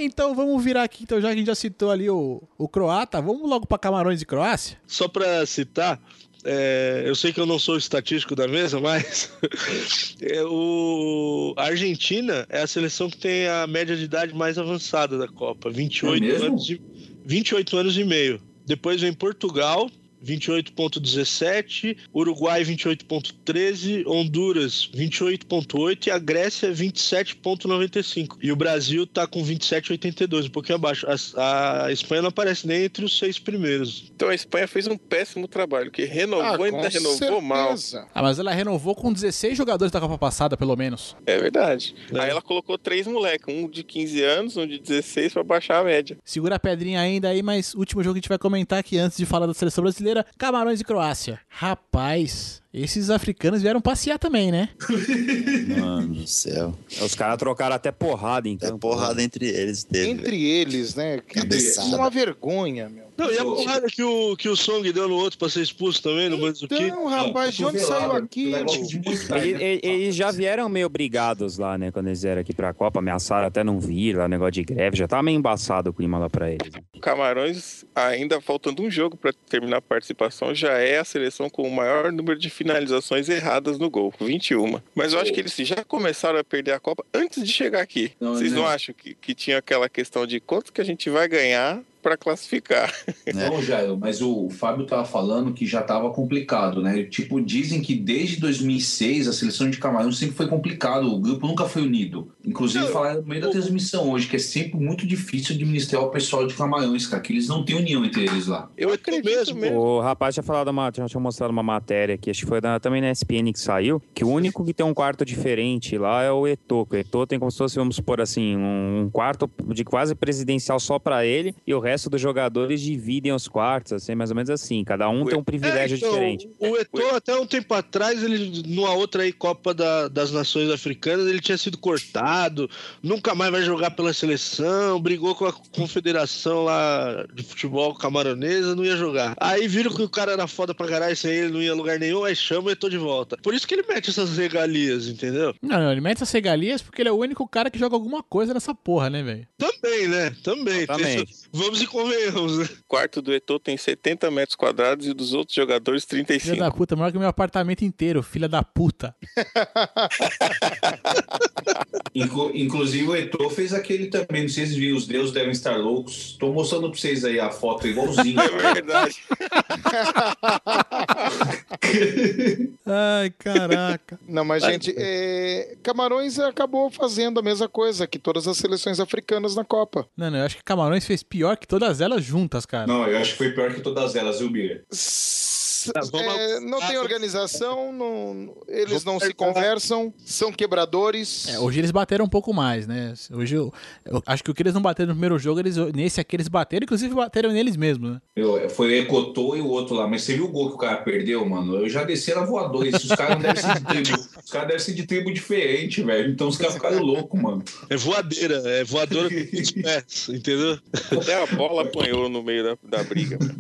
Então vamos virar aqui, então, já que a gente já citou ali o, o croata, vamos logo para Camarões e Croácia? Só para citar, é, eu sei que eu não sou o estatístico da mesa, mas é, o, a Argentina é a seleção que tem a média de idade mais avançada da Copa, vinte e oito anos e meio. Depois vem Portugal, vinte e oito vírgula dezessete, Uruguai vinte e oito vírgula treze, Honduras vinte e oito vírgula oito e a Grécia vinte e sete vírgula noventa e cinco. E o Brasil tá com vinte e sete vírgula oitenta e dois, um pouquinho abaixo. A, a Espanha não aparece nem entre os seis primeiros. Então a Espanha fez um péssimo trabalho, que renovou ah, e ainda renovou certeza. mal. Ah, mas ela renovou com dezesseis jogadores da Copa passada, pelo menos. É verdade. É. Aí ela colocou três moleques, um de quinze anos, um de dezesseis, pra baixar a média. Segura a pedrinha ainda aí, mas último jogo que a gente vai comentar aqui antes de falar da seleção brasileira. Camarões e Croácia. Rapaz, esses africanos vieram passear também, né? Mano do céu. Os caras trocaram até porrada, então. Até porrada entre eles. Teve, entre velho. eles, né? Que isso é uma vergonha, meu. Não, e a porrada que o, que o Song deu no outro pra ser expulso também, no Mandžukić. Então, rapaz, de onde saiu aqui? Eles, eles já vieram meio brigados lá, né? Quando eles vieram aqui pra Copa, ameaçaram até não vir lá, negócio de greve. Já tava meio embaçado o clima lá pra eles. Camarões, ainda faltando um jogo pra terminar a participação, já é a seleção com o maior número de finalizações erradas no gol, vinte e uma. Mas eu acho que eles já começaram a perder a Copa antes de chegar aqui. Não, Vocês né? não acham que, que tinha aquela questão de quanto que a gente vai ganhar para classificar? Não, Jair, mas o Fábio estava falando que já estava complicado, né? Tipo, dizem que desde dois mil e seis a seleção de Camarão sempre foi complicado, o grupo nunca foi unido. Inclusive, não, falaram no meio da transmissão hoje que é sempre muito difícil administrar o pessoal de Camarões, cara, que eles não têm união entre eles lá. Eu acredito mesmo. mesmo. O rapaz tinha falado, uma, tinha mostrado uma matéria aqui, acho que foi da, também na E S P N que saiu, que o único que tem um quarto diferente lá é o Eto'o. O Eto'o tem como se fosse, vamos supor assim, um quarto de quase presidencial só para ele, e o O resto dos jogadores dividem os quartos, assim, mais ou menos assim. Cada um o tem um privilégio é, então, diferente. O Eto'o, até um tempo atrás, ele, numa outra aí, Copa da, das Nações Africanas, ele tinha sido cortado, nunca mais vai jogar pela seleção, brigou com a confederação lá de futebol camaronesa, não ia jogar. Aí viram que o cara era foda pra caralho, isso aí ele não ia a lugar nenhum, aí chama o Eto'o de volta. Por isso que ele mete essas regalias, entendeu? Não, não, ele mete essas regalias porque ele é o único cara que joga alguma coisa nessa porra, né, velho? Também, né? Também. Também. Vamos e convenhamos, né? O quarto do Eto'o tem setenta metros quadrados e dos outros jogadores trinta e cinco. Filha da puta, maior que o meu apartamento inteiro, filha da puta. Inclu- inclusive o Eto'o fez aquele também, não sei se viu, os deuses devem estar loucos. Tô mostrando pra vocês aí a foto igualzinha. É verdade. Ai, caraca. Não, mas gente, é... Camarões acabou fazendo a mesma coisa que todas as seleções africanas na Copa. Não, não, eu acho que Camarões fez pior que todas elas juntas, cara. Não, eu acho que foi pior que todas elas, viu, Bira? Mas é, não tem organização, não, eles não se conversam, são quebradores. É, hoje eles bateram um pouco mais, né? Hoje eu, eu acho que o que eles não bateram no primeiro jogo, eles, nesse aqui eles bateram, inclusive bateram neles mesmos, né? Meu, foi o Eto'o e o outro lá, mas você viu o gol que o cara perdeu, mano? Eu já desci na voadora, os caras não devem ser de tribo, os caras devem ser de tribo diferente, velho, então os caras ficaram loucos, mano. É voadeira, é voadora com os pés, entendeu? Até a bola apanhou no meio da, da briga, velho.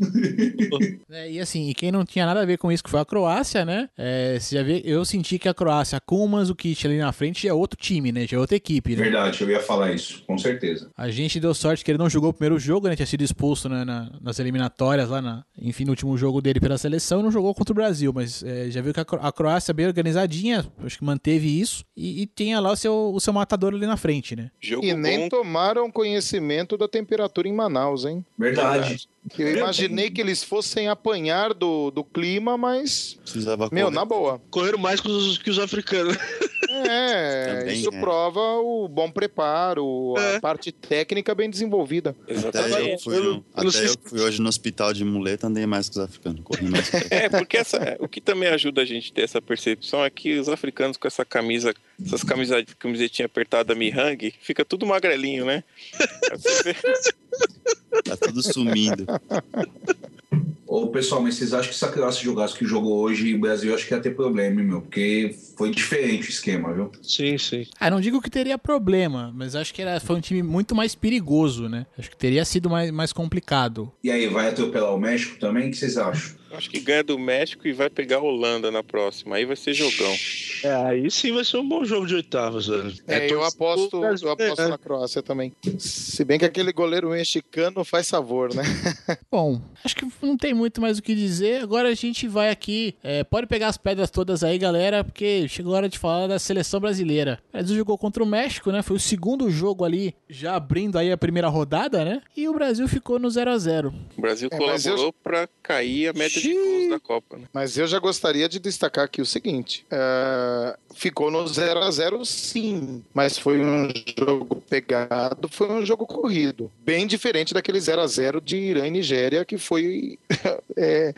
É, e assim, e quem não tinha nada a ver com isso que foi a Croácia, né? É, você já vê, eu senti que a Croácia com o Mandžukić ali na frente já é outro time, né? Já é outra equipe, né? Verdade, eu ia falar isso, com certeza. A gente deu sorte que ele não jogou o primeiro jogo, né? Tinha sido expulso na, na, nas eliminatórias lá, na, enfim, no último jogo dele pela seleção, não jogou contra o Brasil, mas é, já viu que a, a Croácia bem organizadinha, acho que manteve isso, e, e tinha lá o seu, o seu matador ali na frente, né? Jogo e bom. Nem tomaram conhecimento da temperatura em Manaus, hein? Verdade. Eu imaginei que eles fossem apanhar do, do clima, mas... Precisava meu, correr. Na boa. Correram mais que os, que os africanos. É, também, isso é. Prova o bom preparo, a é. parte técnica bem desenvolvida. Exatamente. Até eu, fui, eu, até eu fui hoje no hospital de muleta, andei mais que os africanos. Correndo mais é, porque essa, o que também ajuda a gente a ter essa percepção é que os africanos com essa camisa, essas camisas, camisetinha apertada mirangue, fica tudo magrelinho, né? Tá tudo sumindo. Ô, pessoal, mas vocês acham que se a Croácia jogasse que jogou hoje o Brasil, acho que ia ter problema, meu? Porque foi diferente o esquema, viu? Sim, sim. Ah, não digo que teria problema, mas acho que era, foi um time muito mais perigoso, né? Acho que teria sido mais, mais complicado. E aí, vai atropelar o México também? O que vocês acham? Acho que ganha do México e vai pegar a Holanda na próxima. Aí vai ser jogão. É, aí sim vai ser um bom jogo de oitavas, velho. É, é eu aposto, eu aposto é. na Croácia também. Se bem que aquele goleiro mexicano faz sabor, né? Bom, acho que não tem muito mais o que dizer. Agora a gente vai aqui. É, pode pegar as pedras todas aí, galera, porque chegou a hora de falar da seleção brasileira. O Brasil jogou contra o México, né? Foi o segundo jogo ali, já abrindo aí a primeira rodada, né? E o Brasil ficou no zero a zero. O Brasil é, colaborou eu... pra cair a média de gols da Copa, né? Mas eu já gostaria de destacar aqui o seguinte, uh, ficou no zero a zero sim, mas foi um jogo pegado, foi um jogo corrido, bem diferente daquele zero a zero de Irã e Nigéria, que foi é,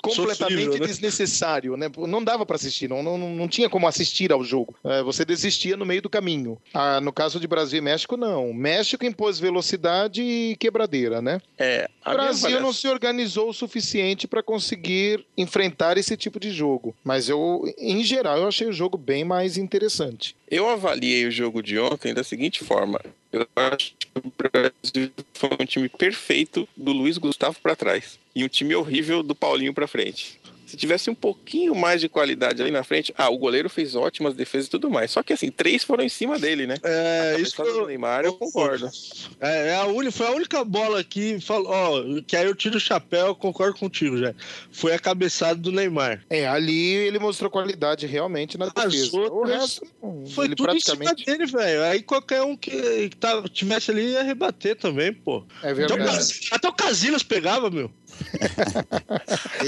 completamente Sofível, né? desnecessário, né? Não dava para assistir, não, não, não tinha como assistir ao jogo, uh, você desistia no meio do caminho. Ah, no caso de Brasil e México, não. México impôs velocidade e quebradeira, né? É, o Brasil parece... não se organizou o suficiente para conseguir enfrentar esse tipo de jogo, mas eu, em geral, eu achei o jogo bem mais interessante. Eu avaliei o jogo de ontem da seguinte forma: eu acho que o Brasil foi um time perfeito do Luiz Gustavo para trás e um time horrível do Paulinho para frente. Se tivesse um pouquinho mais de qualidade ali na frente... Ah, o goleiro fez ótimas defesas e tudo mais. Só que, assim, três foram em cima dele, né? É, a isso foi... do Neymar, eu concordo. É, é a un... foi a única bola que... Falou... Oh, que aí eu tiro o chapéu, eu concordo contigo, já. Foi a cabeçada do Neymar. É, ali ele mostrou qualidade realmente na defesa. As outras... O resto... Foi ele tudo praticamente... em cima dele, velho. Aí qualquer um que tava... tivesse ali ia rebater também, pô. É verdade. Então, até o Casillas pegava, meu.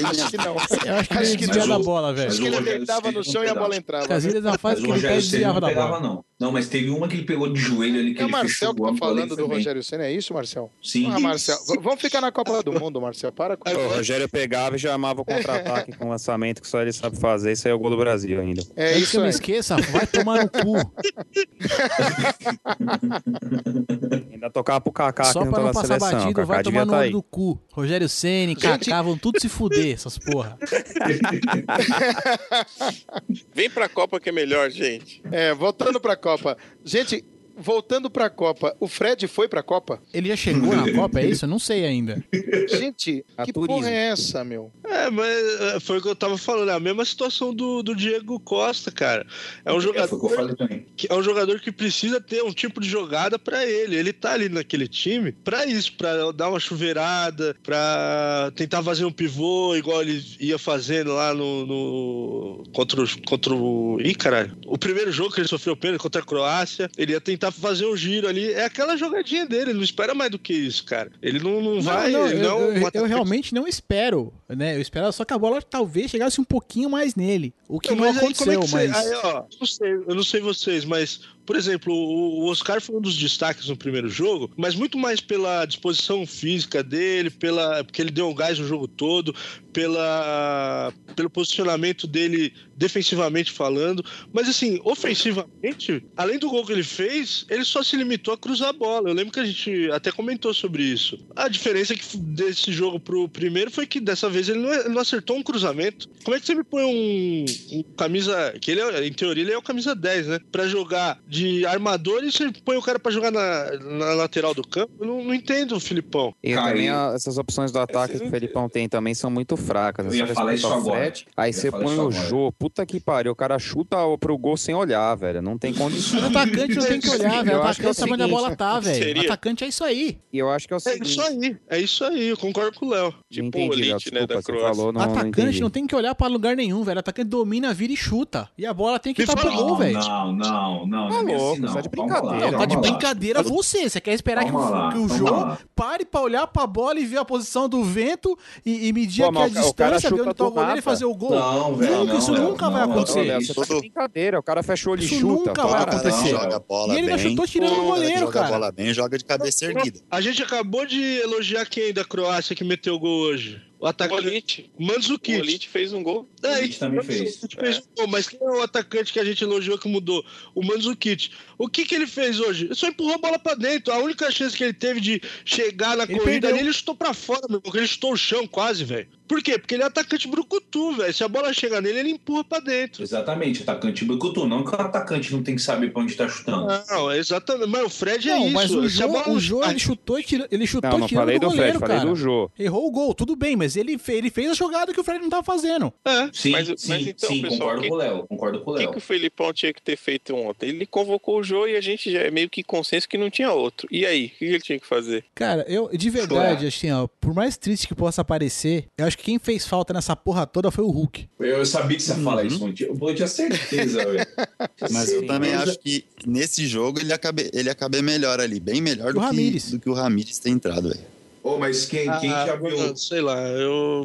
Acho que não. Eu acho que ele desviava a bola, velho. Acho que ele deitava no chão e a bola entrava. Casillas na fase que ele desviava da bola. Não. Não, mas teve uma que ele pegou de joelho ali que ele fez. É o Marcel que tá falando do Rogério Ceni, é isso, Marcel? Sim. Ah, Marcel, vamos ficar na Copa do Mundo, Marcel, para com isso. O Rogério pegava e já amava o contra-ataque com o lançamento que só ele sabe fazer. Isso aí é o gol do Brasil ainda. É, é isso que eu me esqueça, vai tomar no cu. Ainda tocava pro Kaká que não tá na seleção. Só pra não passar batido, vai tomar no do cu. Rogério Ceni, Kaká, vão tudo se fuder, essas porra. Vem pra Copa que é melhor, gente. É, voltando pra Copa. Gente, voltando pra Copa, o Fred foi pra Copa? Ele já chegou na Copa, é isso? Eu não sei ainda. Gente, a que turismo. Porra é essa, meu? É, mas foi o que eu tava falando, é a mesma situação do, do Diego Costa, cara. É um, jogador que, é um jogador que precisa ter um tipo de jogada pra ele. Ele tá ali naquele time pra isso, pra dar uma chuveirada, pra tentar fazer um pivô, igual ele ia fazendo lá no... no contra, contra o... Ih, caralho. O primeiro jogo que ele sofreu pênalti contra a Croácia, ele ia tentar fazer um giro ali, é aquela jogadinha dele, ele não espera mais do que isso, cara. Ele não, não, não vai... Não, eu, não... Eu, eu realmente não espero, né? Eu esperava só que a bola talvez chegasse um pouquinho mais nele, o que não, não mas aconteceu, aí, como é que mas... Aí, ó, não sei, eu não sei vocês, mas... Por exemplo, o Oscar foi um dos destaques no primeiro jogo, mas muito mais pela disposição física dele, pela, porque ele deu um gás no jogo todo, pela, pelo posicionamento dele defensivamente falando, mas assim, ofensivamente, além do gol que ele fez, ele só se limitou a cruzar a bola. Eu lembro que a gente até comentou sobre isso. A diferença que desse jogo pro primeiro foi que dessa vez ele não, ele não acertou um cruzamento. Como é que você me põe um, um camisa, que ele é, em teoria ele é o camisa dez, né, pra jogar de armador e você põe o cara pra jogar na, na lateral do campo? Eu não, não entendo o Felipão. E cara, também eu... essas opções do ataque é, que o Felipão tem também são muito fracas. Eu ia falar isso agora. Aí você põe o Jô, puta que pariu, o cara chuta pro gol sem olhar, velho. Não tem condição. O atacante não tem que olhar, velho. O atacante sabe onde a bola tá, velho. O atacante é isso aí. E eu acho que é o seguinte. É isso aí, é isso aí, eu concordo com o Léo. Tipo, entendi, o elite, né, da Croácia. O atacante não tem que olhar pra lugar nenhum, velho. O atacante domina, vira e chuta. E a bola tem que estar pro gol, velho. Não, não, não. Tá louco, tá de brincadeira. Tá de brincadeira você. Você quer esperar que o Jô pare pra olhar pra bola e ver a posição do vento e medir aqui a distância, ver onde tá o goleiro e fazer o gol? Não, velho. Isso nunca vai acontecer. Isso é brincadeira. O cara fechou o olho e chuta. Nunca vai acontecer. Joga a bola bem. E ele ainda chutou tirando o goleiro, cara. Joga a bola bem, joga de cabeça erguida. A gente acabou de elogiar quem da Croácia que meteu gol hoje? O atacante Mandžukić. O Olite fez um gol. É, o Olite também fez. fez é. um gol, mas quem é o atacante que a gente elogiou que mudou? O Mandžukić. O que, que ele fez hoje? Ele só empurrou a bola pra dentro. A única chance que ele teve de chegar na ele corrida ali, ele chutou pra fora, meu irmão. Ele chutou o chão quase, velho. Por quê? Porque ele é atacante brucutu, velho. Se a bola chegar nele, ele empurra pra dentro. Exatamente, atacante brucutu. Não que o atacante não tem que saber pra onde tá chutando. Não, exatamente. Mas o Fred não, é mas isso. Mas o Jô, bola... o Jô ele chutou e tirou ele chutou não, não tirando falei do goleiro, Fred, cara. Falei do Jô. Errou o gol, tudo bem, mas Mas ele, ele fez a jogada que o Fred não estava fazendo. É, sim, mas, sim, mas então, sim, pessoal, concordo que, com o Léo. Concordo com o Léo. O que, que o Felipão tinha que ter feito ontem? Ele convocou o Jô e a gente já é meio que consenso que não tinha outro. E aí, o que ele tinha que fazer? Cara, eu, de verdade, Chorar. assim, ó, por mais triste que possa parecer, eu acho que quem fez falta nessa porra toda foi o Hulk. Eu, eu sabia que você ia falar uhum. isso, eu tinha certeza, velho. Mas sim, eu também mas... acho que nesse jogo ele acaba, ele acaba melhor ali, bem melhor do que, do que o Ramires ter entrado, velho. Oh, mas quem, quem ah, já viu? Sei lá, eu...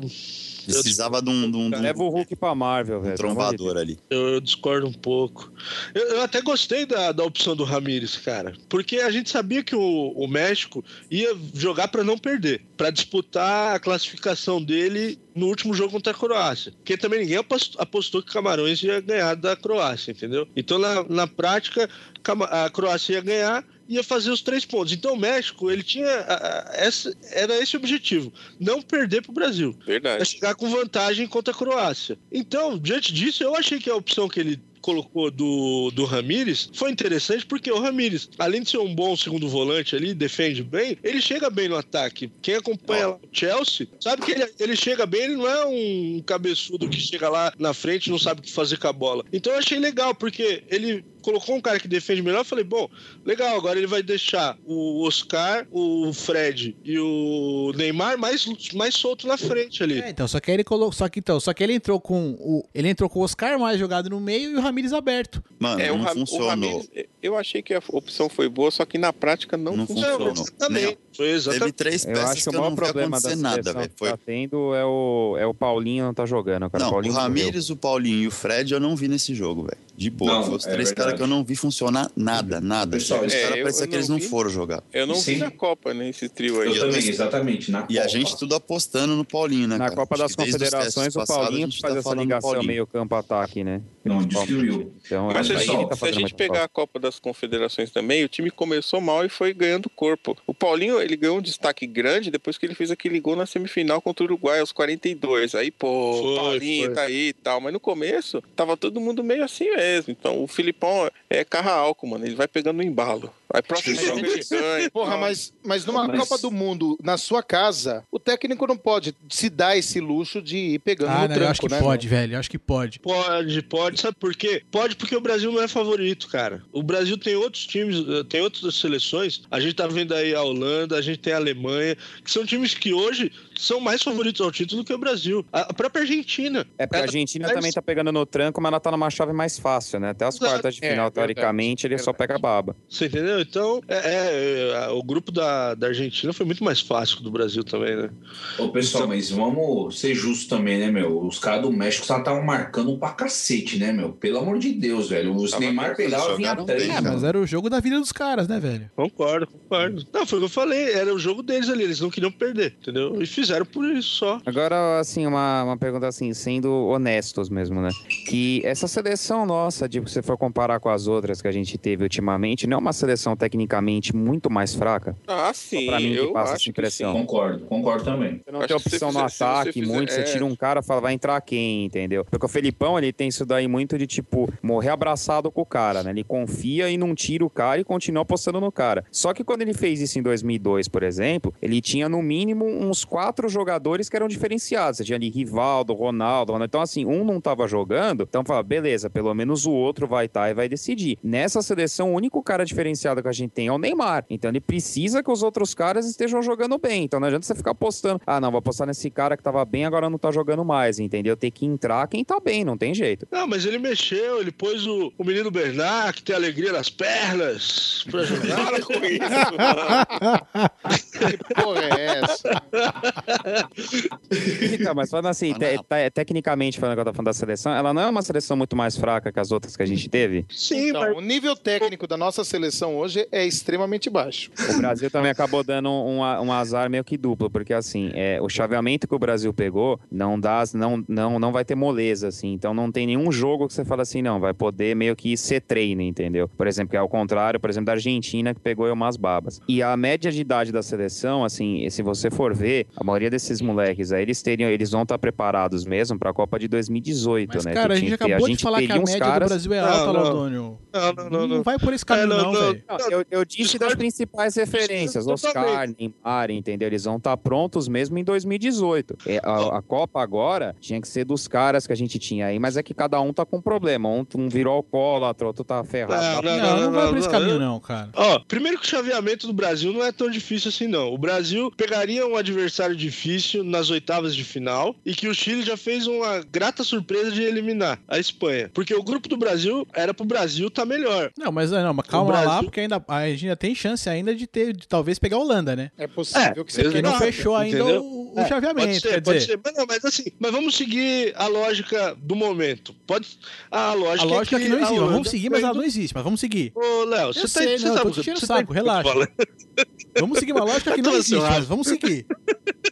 Precisava eu... de um... De um Leva um... o Hulk pra Marvel, velho. Um trombador ali. Eu, eu discordo um pouco. Eu, eu até gostei da, da opção do Ramires, cara. Porque a gente sabia que o, o México ia jogar pra não perder. Pra disputar a classificação dele no último jogo contra a Croácia. Porque também ninguém apostou que Camarões ia ganhar da Croácia, entendeu? Então, na, na prática, a Croácia ia ganhar... ia fazer os três pontos. Então o México, ele tinha a, a, essa, era esse o objetivo, não perder pro Brasil. Verdade. É chegar com vantagem contra a Croácia. Então, diante disso, eu achei que a opção que ele colocou do, do Ramires foi interessante, porque o Ramires, além de ser um bom segundo volante ali, defende bem, ele chega bem no ataque. Quem acompanha lá o Chelsea sabe que ele, ele chega bem, ele não é um cabeçudo que chega lá na frente e não sabe o que fazer com a bola. Então eu achei legal, porque ele colocou um cara que defende melhor. Eu falei, bom, legal, agora ele vai deixar o Oscar, o Fred e o Neymar mais, mais solto na frente ali. É, então, só que ele colocou, só que então, só que ele entrou com o ele entrou com o Oscar mais jogado no meio e o Ramires aberto. Mano, é, não o Ra- funcionou. O Ramires, eu achei que a opção foi boa, só que na prática não, não funcionou. funcionou. Também. Foi exatamente. Teve três peças. Eu acho que o maior problema da nada, velho, foi... que tá tendo é o é o Paulinho não tá jogando, cara. Não, o Ramires, o Paulinho e o Fred eu não vi nesse jogo, velho. De boa, não, foi os é três caras que eu não vi funcionar nada, nada. Pessoal, os é, caras parecem que eles não vi, foram jogar. Eu não Sim. vi na Copa, né, esse trio aí. Eu, eu também, exatamente, na Copa. E a gente tudo apostando no Paulinho, né, Na cara? Copa das Confederações, o Paulinho passado, faz tá essa ligação meio campo-ataque, né? Não, destruiu. Então, mas, pessoal, tá se a gente pegar a Copa das Confederações também, o time começou mal e foi ganhando corpo. O Paulinho, ele ganhou um destaque grande depois que ele fez aquele gol na semifinal contra o Uruguai, aos quarenta e dois. Aí, pô, foi, Paulinho foi. tá aí e tal. Mas no começo, tava todo mundo meio assim mesmo. Então, o Felipão é carro-álcool, mano. Ele vai pegando no embalo. Aí, próximo jogo ele ganha. Porra, mas, mas numa mas... Copa do Mundo, na sua casa, o técnico não pode se dar esse luxo de ir pegando ah, no não, tranco, eu acho que né? pode, velho. Eu acho que pode. Pode, pode. Sabe por quê? Pode porque o Brasil não é favorito, cara. O Brasil tem outros times, tem outras seleções. A gente tá vendo aí a Holanda, a gente tem a Alemanha, que são times que hoje são mais favoritos ao título do que o Brasil. A própria Argentina. É, porque a Argentina ela... também tá pegando no tranco, mas ela tá numa chave mais fácil, né? Até as Exato. quartas de final, é, teoricamente, verdade, ele verdade. só pega baba. Você entendeu? então é, é, o grupo da, da Argentina foi muito mais fácil que o do Brasil também, né? Ô, pessoal, então... mas vamos ser justos também, né, meu? Os caras do México só estavam marcando pra cacete, né, meu? Pelo amor de Deus, velho. Os tava Neymar pegava e vinha atrás. É, mas era o jogo da vida dos caras, né, velho? Concordo, concordo. Não, foi o que eu falei. Era o jogo deles ali. Eles não queriam perder, entendeu? E fizeram por isso só. Agora, assim, uma, uma pergunta assim, sendo honestos mesmo, né? Que essa seleção nossa, tipo, se for comparar com as outras que a gente teve ultimamente, não é uma seleção tecnicamente muito mais fraca? Ah, sim. Só pra mim, eu que passa acho essa impressão. Que sim. Concordo, concordo também. Você não acho tem opção fizer, no ataque, fizer, muito. É... Você tira um cara e fala, vai entrar quem, entendeu? Porque o Felipão, ele tem isso daí muito de, tipo, morrer abraçado com o cara, né? Ele confia e não tira o cara e continua apostando no cara. Só que quando ele fez isso em dois mil e dois, por exemplo, ele tinha no mínimo uns quatro jogadores que eram diferenciados. Você tinha ali Rivaldo, Ronaldo, Ronaldo. Então, assim, um não tava jogando, então fala, beleza, pelo menos o outro vai estar e vai decidir. Nessa seleção, o único cara diferenciado que a gente tem é o Neymar. Então, ele precisa que os outros caras estejam jogando bem. Então, não adianta você ficar apostando. Ah, não, vou apostar nesse cara que tava bem, agora não tá jogando mais, entendeu? Tem que entrar quem tá bem, não tem jeito. Não, mas ele mexeu, ele pôs o, o menino Bernard, que tem alegria nas pernas, pra jogar com isso. Que porra é essa? Então, mas falando assim, te, te, tecnicamente falando que eu tô falando da seleção, ela não é uma seleção muito mais fraca que as outras que a gente teve? Sim, então, mas... o nível técnico da nossa seleção hoje é extremamente baixo. O Brasil também acabou dando um, um azar meio que duplo, porque assim, é, o chaveamento que o Brasil pegou não dá, não, não, não vai ter moleza, assim, então não tem nenhum jogo que você fala assim, não, vai poder meio que ser treino, entendeu? Por exemplo, que é ao contrário, por exemplo, da Argentina, que pegou eu umas babas. E a média de idade da seleção, assim, se você for ver, a maioria desses moleques aí, eles teriam, eles vão estar preparados mesmo pra Copa de dois mil e dezoito, mas, né? Cara, a gente acabou a gente de falar que a média caras... do Brasil é alta, Londônio. Não, não, não, não. Não vai por esse caminho, não, não, não, velho. Não, eu, eu disse das principais referências, Oscar, Neymar, entendeu? Eles vão estar prontos mesmo em dois mil e dezoito. A, a Copa agora tinha que ser dos caras que a gente tinha aí, mas é que cada um tá com um problema. Um, um virou alcoólatra, outro tá ferrado. Não, não, não, não, não vai por esse não, caminho, não, cara. Ó, primeiro que o chaveamento do Brasil não é tão difícil assim, não. O Brasil pegaria um adversário difícil nas oitavas de final e que o Chile já fez uma grata surpresa de eliminar a Espanha. Porque o grupo do Brasil era pro Brasil tá melhor. Não, mas, não, mas calma Brasil... lá, porque ainda, a Argentina tem chance ainda de ter, de talvez pegar a Holanda, né? É possível é, que você não, não fechou ainda o, o é, chaveamento. Pode ser, quer pode dizer... ser. Mas, não, mas assim, mas vamos seguir a lógica do momento. Pode... A lógica, a lógica é que, é que não existe. Holanda... Vamos seguir, mas ela não existe, mas vamos seguir. Ô, Léo, você tá entendendo? Eu tô te tirando o saco, relaxa. Vamos seguir uma lógica que não existe, mas vamos seguir.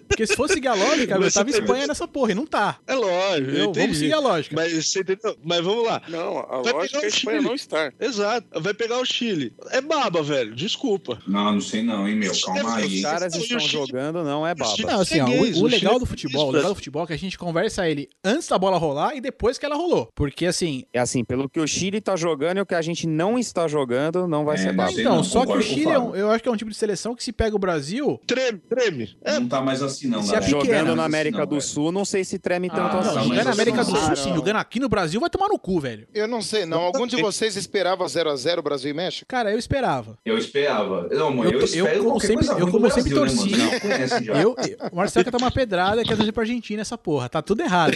Porque se fosse seguir a lógica, eu tava em Espanha nessa porra, e não tá. É lógico, eu entendi. Vamos seguir a lógica. Mas você entendeu? Mas vamos lá. Não, a vai lógica é a Espanha não estar. Exato. Vai pegar o Chile. É baba, velho. Desculpa. Não, não sei não, hein, meu. Calma aí. Os caras estão jogando, não é baba. Não, assim, ó, o, o legal do futebol, o legal do futebol é que a gente conversa ele antes da bola rolar e depois que ela rolou. Porque, assim... É assim, pelo que o Chile tá jogando e o que a gente não está jogando, não vai é, ser baba. Então, não, só que o Chile, é um, eu acho que é um tipo de seleção que se pega o Brasil... Treme, treme. É. Não tá mais assim, não. Se é jogando na América do Sul, não sei se treme tanto assim. Se jogar na América do Sul, sim. Jogando aqui no Brasil, vai tomar no cu, velho. Eu não sei, não. Algum de vocês esperava zero a zero Brasil e México? Cara, eu esperava. Eu esperava. Não, mãe, eu, eu espero como sempre, eu como sempre torci. O Marcelo quer tomar pedrada e quer torcer pra Argentina essa porra. Tá tudo errado.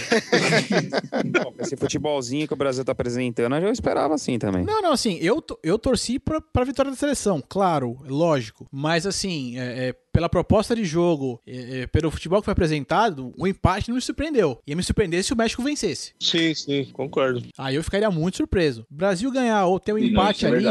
Esse futebolzinho que o Brasil tá apresentando, eu esperava assim também. Não, não, assim, eu, eu torci pra, pra vitória da seleção, claro, lógico. Mas, assim, é... é pela proposta de jogo, pelo futebol que foi apresentado, o empate não me surpreendeu. Ia me surpreender se o México vencesse. Sim, sim, concordo. Aí eu ficaria muito surpreso. O Brasil ganhar ou ter um empate ali,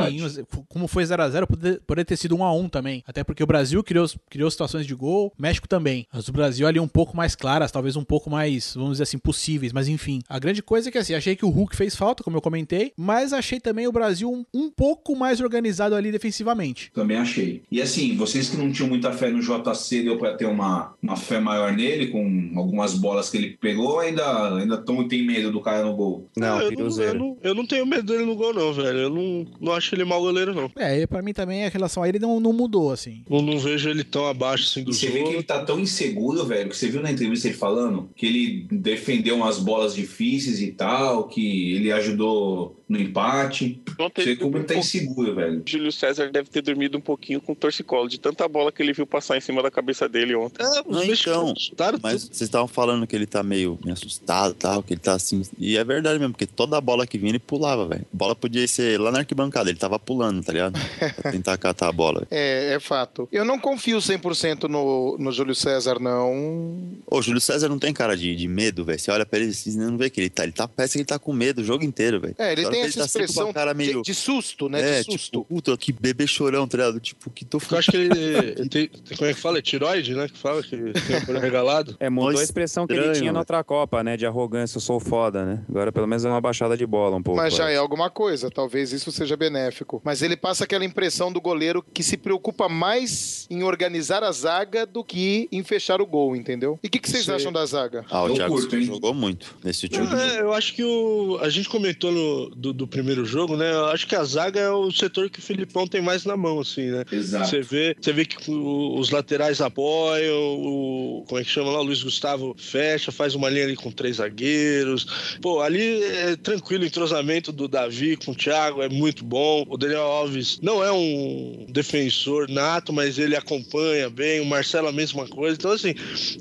como foi zero a zero, poderia ter sido um a um também. Até porque o Brasil criou, criou situações de gol, o México também. Mas o Brasil ali um pouco mais claras, talvez um pouco mais, vamos dizer assim, possíveis, mas enfim. A grande coisa é que assim, achei que o Hulk fez falta, como eu comentei, mas achei também o Brasil um, um pouco mais organizado ali defensivamente. Também achei. E assim, vocês que não tinham muita fé no J C, deu pra ter uma, uma fé maior nele, com algumas bolas que ele pegou, ainda, ainda tão, tem medo do cara no gol. Não, eu, não, eu, não, eu não tenho medo dele no gol, não, velho. Eu não, não acho ele mau goleiro, não. É, pra mim também a relação a ele não, não mudou, assim. Eu não vejo ele tão abaixo, assim, do você jogo. Você vê que ele tá tão inseguro, velho, que você viu na entrevista ele falando que ele defendeu umas bolas difíceis e tal, que ele ajudou... no empate. Sei como ele tá inseguro, velho. Júlio César deve ter dormido um pouquinho com torcicolo, de tanta bola que ele viu passar em cima da cabeça dele ontem. É, não, então, mas vocês estavam falando que ele tá meio assustado e tal, que ele tá assim... E é verdade mesmo, porque toda bola que vinha ele pulava, velho. Bola podia ser lá na arquibancada, ele tava pulando, tá ligado? Pra tentar catar a bola. É, é fato. Eu não confio cem por cento no, no Júlio César, não. Ô, Júlio César não tem cara de, de medo, velho. Você olha pra ele e você não vê que ele tá... Ele tá, parece que ele tá com medo o jogo inteiro, velho. É, ele tem essa ele expressão... Tá cara meio... de, de susto, né? É, de susto. Tipo, puta, que bebê chorão, tá ligado? Tipo, que tô... Eu acho que ele... tem, como é que fala? É tiroide, né? Que fala que tem o olho regalado. É, mudou a expressão estranho, que ele tinha na outra Copa, né? De arrogância, eu sou foda, né? Agora pelo menos é uma baixada de bola um pouco. Mas já é alguma coisa, talvez isso seja benéfico. Mas ele passa aquela impressão do goleiro que se preocupa mais em organizar a zaga do que em fechar o gol, entendeu? E o que, que vocês Sei. acham da zaga? Ah, o Thiago curto, jogou muito nesse time. É, eu acho que o... a gente comentou no... do, do primeiro jogo, né? Eu acho que a zaga é o setor que o Felipão tem mais na mão, assim, né? Exato. Você vê, você vê que os laterais apoiam, o... como é que chama lá? O Luiz Gustavo fecha, faz uma linha ali com três zagueiros. Pô, ali é tranquilo, o entrosamento do Davi com o Thiago é muito bom. O Daniel Alves não é um defensor nato, mas ele acompanha bem. O Marcelo a mesma coisa. Então, assim,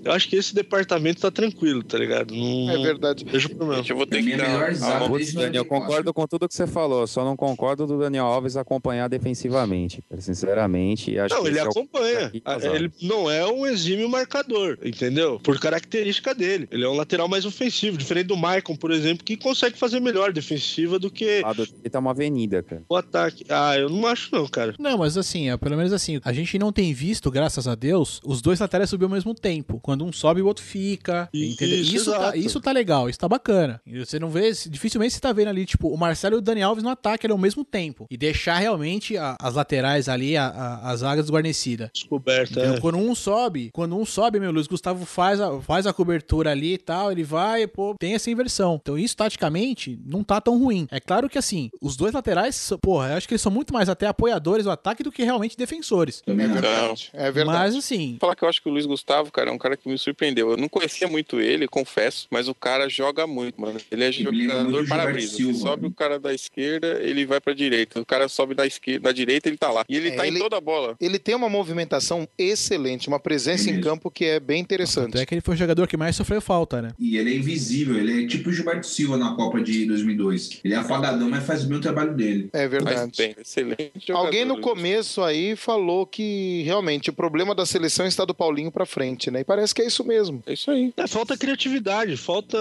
eu acho que esse departamento tá tranquilo, tá ligado? Não... É verdade. Deixa o problema. Eu vou ter que dar... ah, eu concordo com tudo que você falou, só não concordo do Daniel Alves acompanhar defensivamente, sinceramente. Acho não, que ele acompanha. É o... Ele não é um exímio marcador, entendeu? Por característica dele. Ele é um lateral mais ofensivo, diferente do Maicon, por exemplo, que consegue fazer melhor defensiva do que... Ah, do... ele tá uma avenida, cara. O ataque... Ah, eu não acho não, cara. Não, mas assim, é, pelo menos assim, a gente não tem visto, graças a Deus, os dois laterais subir ao mesmo tempo. Quando um sobe, o outro fica. Entendeu? Isso, isso, tá, isso tá legal, isso tá bacana. Você não vê... Dificilmente você tá vendo ali, tipo, o Marcelo e o Daniel Alves no ataque ali ao mesmo tempo. E deixar realmente a, as laterais ali, a, a, as vagas desguarnecidas. Descoberta, então, é. Quando um sobe, quando um sobe, meu, Luiz Gustavo faz a, faz a cobertura ali e tal, ele vai, pô, tem essa inversão. Então isso, taticamente, não tá tão ruim. É claro que, assim, os dois laterais, porra, eu acho que eles são muito mais até apoiadores do ataque do que realmente defensores. É verdade. É verdade. Mas, assim... Vou falar que eu acho que o Luiz Gustavo, cara, é um cara que me surpreendeu. Eu não conhecia muito ele, confesso, mas o cara joga muito, mano. Ele é jogador para-brisa. Ele sobe o cara da esquerda, ele vai pra direita. O cara sobe da esquerda, da direita, ele tá lá. E ele é, tá ele, em toda a bola. Ele tem uma movimentação excelente, uma presença ele... em campo que é bem interessante. Até que ele foi o jogador que mais sofreu falta, né? E ele é invisível, ele é tipo o Gilberto Silva na Copa de dois mil e dois. Ele é apagadão, mas faz bem o trabalho dele. É verdade. Bem, excelente jogador. Alguém no começo aí falou que realmente o problema da seleção está do Paulinho pra frente, né? E parece que é isso mesmo. É isso aí. É, falta criatividade, falta...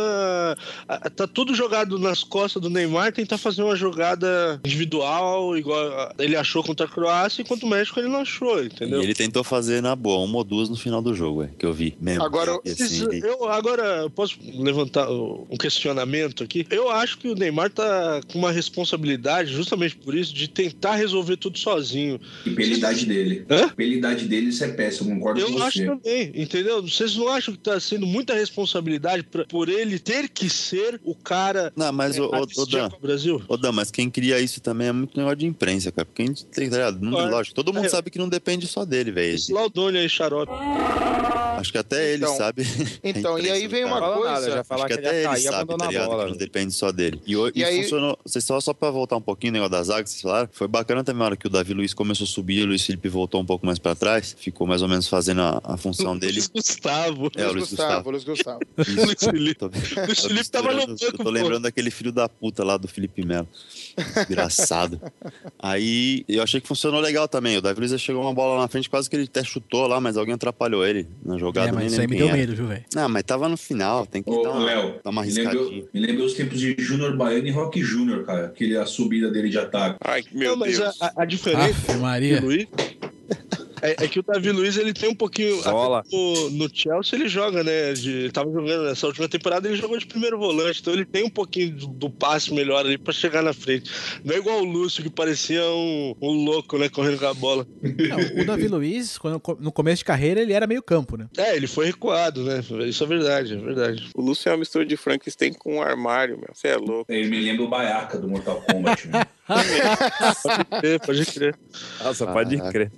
Tá tudo jogado nas costas do Neymar, tentar fazer uma jogada individual, igual ele achou contra a Croácia, e contra o México ele não achou, entendeu? E ele tentou fazer na boa, uma ou duas no final do jogo, é, que eu vi mesmo. Agora, assim, eu, eu, agora eu posso levantar um questionamento aqui? Eu acho que o Neymar tá com uma responsabilidade, justamente por isso, de tentar resolver tudo sozinho. E pela idade dele. Hã? Pela idade dele isso é péssimo, concordo eu com você. Eu acho também, entendeu? Vocês não acham que tá sendo muita responsabilidade pra, por ele ter que ser o cara... Não, mas é, o, o, o Dan, Brasil. O Dan, mas quem cria isso também é muito negócio de imprensa, cara, porque a gente tem, tá, não, é. Lógico, todo mundo é. sabe que não depende só dele, velho. Esse Laudone aí, xarope. Acho que até então, ele sabe. Então, e aí vem uma coisa... Nada, já falar acho que, que até ele, ele sabe, tá ligado, bola, que não depende só dele. E, e, e aí... funcionou... Vocês só, só pra voltar um pouquinho o negócio da zaga, vocês falaram, foi bacana também a hora que o Davi Luiz começou a subir, o Luiz Felipe voltou um pouco mais pra trás, ficou mais ou menos fazendo a, a função dele. Luiz Gustavo. É, o Luiz Gustavo. Luiz Gustavo. Luiz Felipe. Luiz Felipe tava no banco. Eu tô lembrando daquele filho da puta lá do Felipe Melo. Desgraçado. Aí, eu achei que funcionou legal também. O Davi Luiz chegou uma bola na frente, quase que ele até chutou lá, mas alguém atrapalhou ele na jogada. É, mas isso aí me deu medo, viu, velho? Não, mas tava no final, tem que Ô, dar, uma, Léo, dar uma riscadinha. Me lembrou, me lembrou os tempos de Júnior Baiano e Roque Júnior, cara. Aquele, a subida dele de ataque. Ai, meu Não, Deus. Mas a, a diferença... Ah, Maria. É, é que o Davi Luiz, ele tem um pouquinho... No, no Chelsea ele joga, né? De, ele tava jogando nessa última temporada, ele jogou de primeiro volante, então ele tem um pouquinho do, do passe melhor ali pra chegar na frente. Não é igual o Lúcio, que parecia um, um louco, né? Correndo com a bola. Não, o Davi Luiz, quando, no começo de carreira, ele era meio campo, né? É, ele foi recuado, né? Isso é verdade, é verdade. O Lúcio é uma mistura de Frankenstein com um armário, meu. Você é louco. Ele me lembra o Baiaca do Mortal Kombat, né? Pode crer, pode crer. Nossa, ah, pode crer.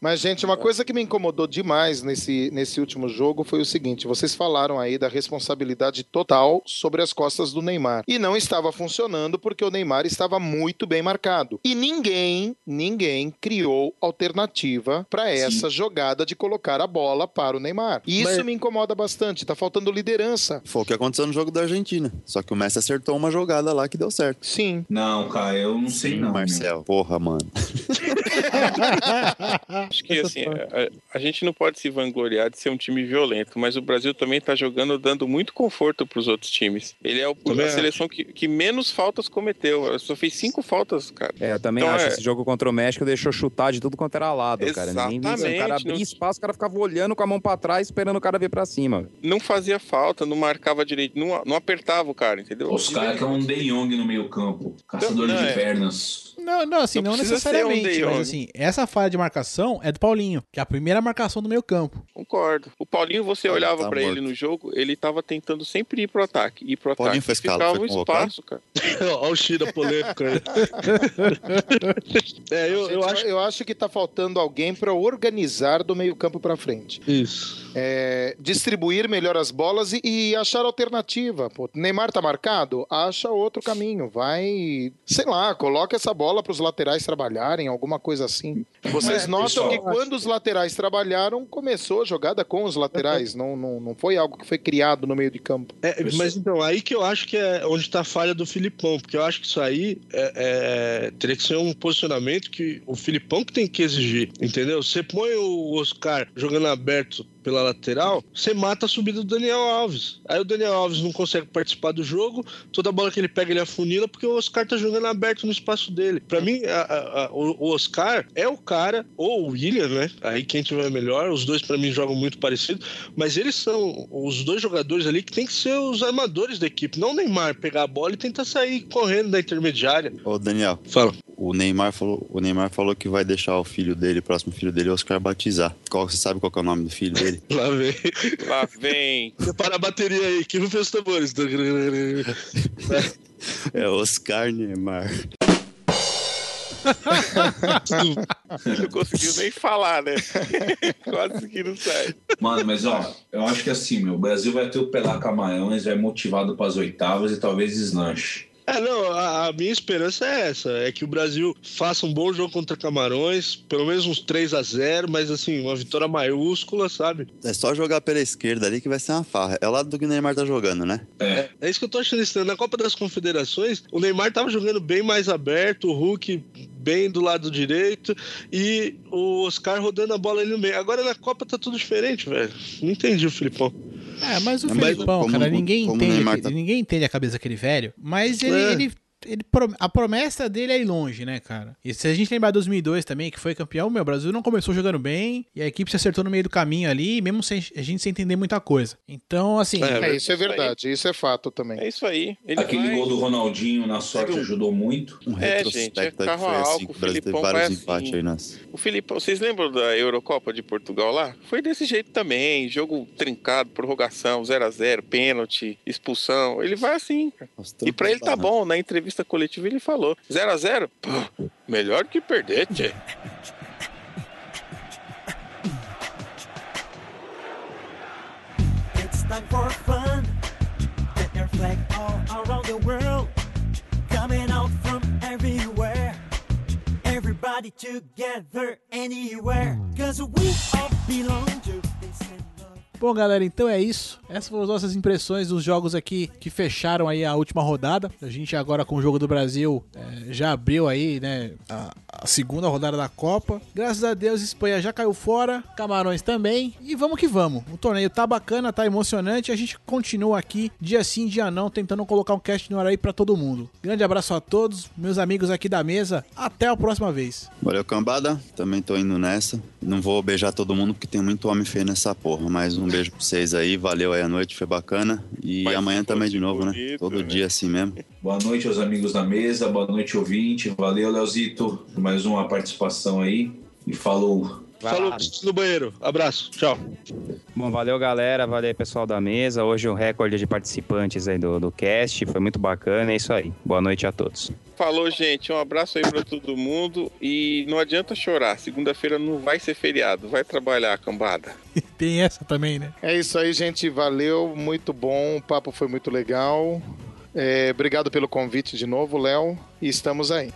Mas Mas, gente, uma coisa que me incomodou demais nesse, nesse último jogo foi o seguinte: vocês falaram aí da responsabilidade total sobre as costas do Neymar. E não estava funcionando porque o Neymar estava muito bem marcado. E ninguém, ninguém criou alternativa para essa Sim. jogada de colocar a bola para o Neymar. E isso Mas... me incomoda bastante. Tá faltando liderança. Foi o que aconteceu no jogo da Argentina. Só que o Messi acertou uma jogada lá que deu certo. Sim. Não, cara, eu não sei Sim, não. Marcelo. Meu. Porra, mano. Acho que assim, a, a gente não pode se vangloriar de ser um time violento, mas o Brasil também tá jogando, dando muito conforto pros outros times. Ele é o, a seleção que, que menos faltas cometeu. Ela só fez cinco faltas, cara. É, eu também então, acho. É... Esse jogo contra o México deixou chutar de tudo quanto era lado, Exatamente. Cara. Ninguém viu. O cara abria não... espaço, o cara ficava olhando com a mão pra trás, esperando o cara vir pra cima. Não fazia falta, não marcava direito, não, não apertava o cara, entendeu? Os caras que é um De Jong no meio campo, caçadores não, não, de pernas. Não, não, assim, não, não necessariamente, um mas assim, essa falha de marcação é do Paulinho, que é a primeira marcação do meio campo. Concordo. O Paulinho, você ele olhava tá pra morto. Ele no jogo, ele tava tentando sempre ir pro ataque, ir pro Paulinho ataque. Fez ficava calo, um espaço, cara. Olha o Chira polêmico aí. É, eu, eu, acho... eu acho que tá faltando alguém pra organizar do meio campo pra frente. Isso. É, distribuir melhor as bolas e, e achar alternativa. Pô, Neymar tá marcado? Acha outro caminho. Vai, sei lá, coloca essa bola pros laterais trabalharem, alguma coisa assim. Vocês é, notam que quando os laterais trabalharam, começou a jogada com os laterais. Não, não, não foi algo que foi criado no meio de campo. É, mas então, aí que eu acho que é onde tá a falha do Felipão, porque eu acho que isso aí é, é, teria que ser um posicionamento que o Felipão que tem que exigir, entendeu? Você põe o Oscar jogando aberto pela lateral, você mata a subida do Daniel Alves. Aí o Daniel Alves não consegue participar do jogo, toda bola que ele pega ele afunila porque o Oscar tá jogando aberto no espaço dele. Pra mim, a, a, a, o Oscar é o cara, ou o William, né? Aí quem tiver melhor, os dois pra mim jogam muito parecido, mas eles são os dois jogadores ali que tem que ser os armadores da equipe, não o Neymar pegar a bola e tentar sair correndo da intermediária. Ô Daniel, fala. O Neymar falou, o Neymar falou que vai deixar o filho dele, o próximo filho dele, o Oscar batizar. Qual, você sabe qual que é o nome do filho dele? Lá vem. Lá vem. Prepara a bateria aí, que não fez os tambores. É Oscar Neymar. Não conseguiu nem falar, né? Quase que não sai. Mano, mas ó, eu acho que assim, meu, o Brasil vai ter o Pelá Camarões, vai motivado para as oitavas e talvez deslanche. É, não, a, a minha esperança é essa, é que o Brasil faça um bom jogo contra Camarões, pelo menos uns três a zero, mas assim, uma vitória maiúscula, sabe? É só jogar pela esquerda ali que vai ser uma farra. É o lado do que o Neymar tá jogando, né? É, é isso que eu tô achando estranho. Na Copa das Confederações, o Neymar tava jogando bem mais aberto, o Hulk bem do lado direito e o Oscar rodando a bola ali no meio. Agora na Copa tá tudo diferente, velho. Não entendi o Felipão. É, mas o mas, Felipão, como, cara, ninguém entende, tá... ninguém entende a cabeça daquele velho, mas ele, é. ele, ele, a promessa dele é ir longe, né, cara? E se a gente lembrar de dois mil e dois também, que foi campeão, meu, o Brasil não começou jogando bem, e a equipe se acertou no meio do caminho ali, mesmo sem, a gente sem entender muita coisa. Então, assim... É, é isso é verdade, isso é fato também. É isso aí. Ele Aquele vai... gol do Ronaldinho, na sorte, ajudou muito. Um é, gente, é carro a álcool, o Felipão vai assim. Aí nas... O Felipão, vocês lembram da Eurocopa de Portugal lá? Foi desse jeito também, jogo trincado, prorrogação, zero a zero, pênalti, expulsão, ele vai assim, cara. E pra ele tá bom, na entrevista coletiva ele falou, zero a zero melhor que perder, tchê. It's time for fun, the air flag all around the world, coming out from everywhere, everybody together, anywhere, cause we all belong to this. Bom, galera, então é isso. Essas foram as nossas impressões dos jogos aqui que fecharam aí a última rodada. A gente agora com o jogo do Brasil é, já abriu aí, né, a, a segunda rodada da Copa. Graças a Deus, a Espanha já caiu fora, Camarões também. E vamos que vamos. O torneio tá bacana, tá emocionante. A gente continua aqui, dia sim, dia não, tentando colocar um cast no ar aí pra todo mundo. Grande abraço a todos, meus amigos aqui da mesa. Até a próxima vez. Valeu, cambada. Também tô indo nessa. Não vou beijar todo mundo porque tem muito homem feio nessa porra, mas um Um beijo pra vocês aí, valeu aí a noite, foi bacana. E Mas amanhã também de novo, bonito, né? Todo né? dia assim mesmo. Boa noite aos amigos da mesa, boa noite ouvinte, valeu Leozito, mais uma participação aí. E falou. Falou, no banheiro. Abraço, tchau. Bom, valeu, galera. Valeu, pessoal da mesa. Hoje o recorde de participantes aí do, do cast. Foi muito bacana, é isso aí. Boa noite a todos. Falou, gente. Um abraço aí pra todo mundo. E não adianta chorar. Segunda-feira não vai ser feriado. Vai trabalhar, cambada. Tem essa também, né? É isso aí, gente. Valeu. Muito bom. O papo foi muito legal. É, obrigado pelo convite de novo, Léo. E estamos aí.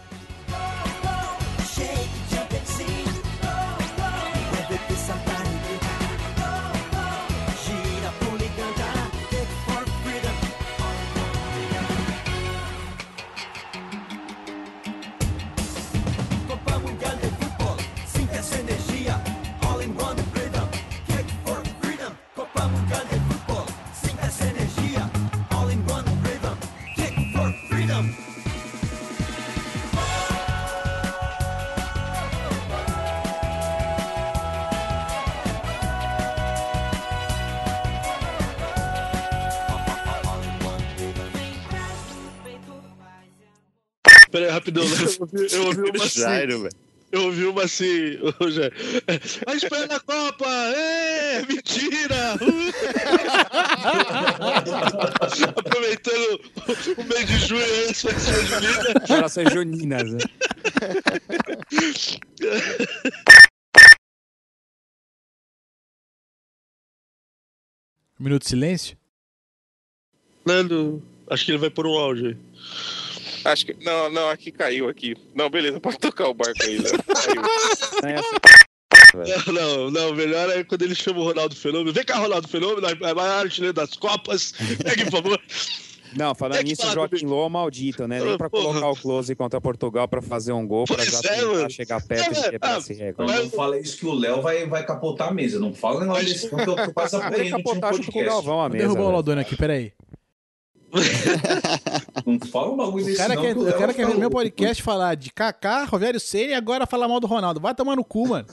Peraí, rapidão, eu ouvi uma assim. Jairo, velho. Eu ouvi uma assim, ô Jairo. Vai esperar na Copa! É, mentira! Aproveitando o mês de junho, as festas juninas. Orações juninas, né? Um minuto de silêncio? Nando, acho que ele vai pôr um áudio aí. Acho que... Não, não, aqui caiu aqui. Não, beleza, pode tocar o barco aí, né? Caiu. Não, não, não, melhor é quando ele chama o Ronaldo Fenômeno. Vem cá, Ronaldo Fenômeno, é maior artilheiro das Copas. Pegue, por favor. Não, falando nisso, é o Joaquim Lô maldito, né? Nem pra porra. Colocar o close contra Portugal pra fazer um gol, pra já é, chegar perto é, e quebrar ah, esse recorde. Não fala isso que o Léo vai, vai capotar a mesa. Não fala negócio desse, porque eu tô quase apanhando de um podcast. Derrubou o Lodone aqui, peraí. Não fala um bagulho desse, não. Que o cara quer ver meu podcast falar de Kaká, Rogério Ceni e agora falar mal do Ronaldo. Vai tomar no cu, mano.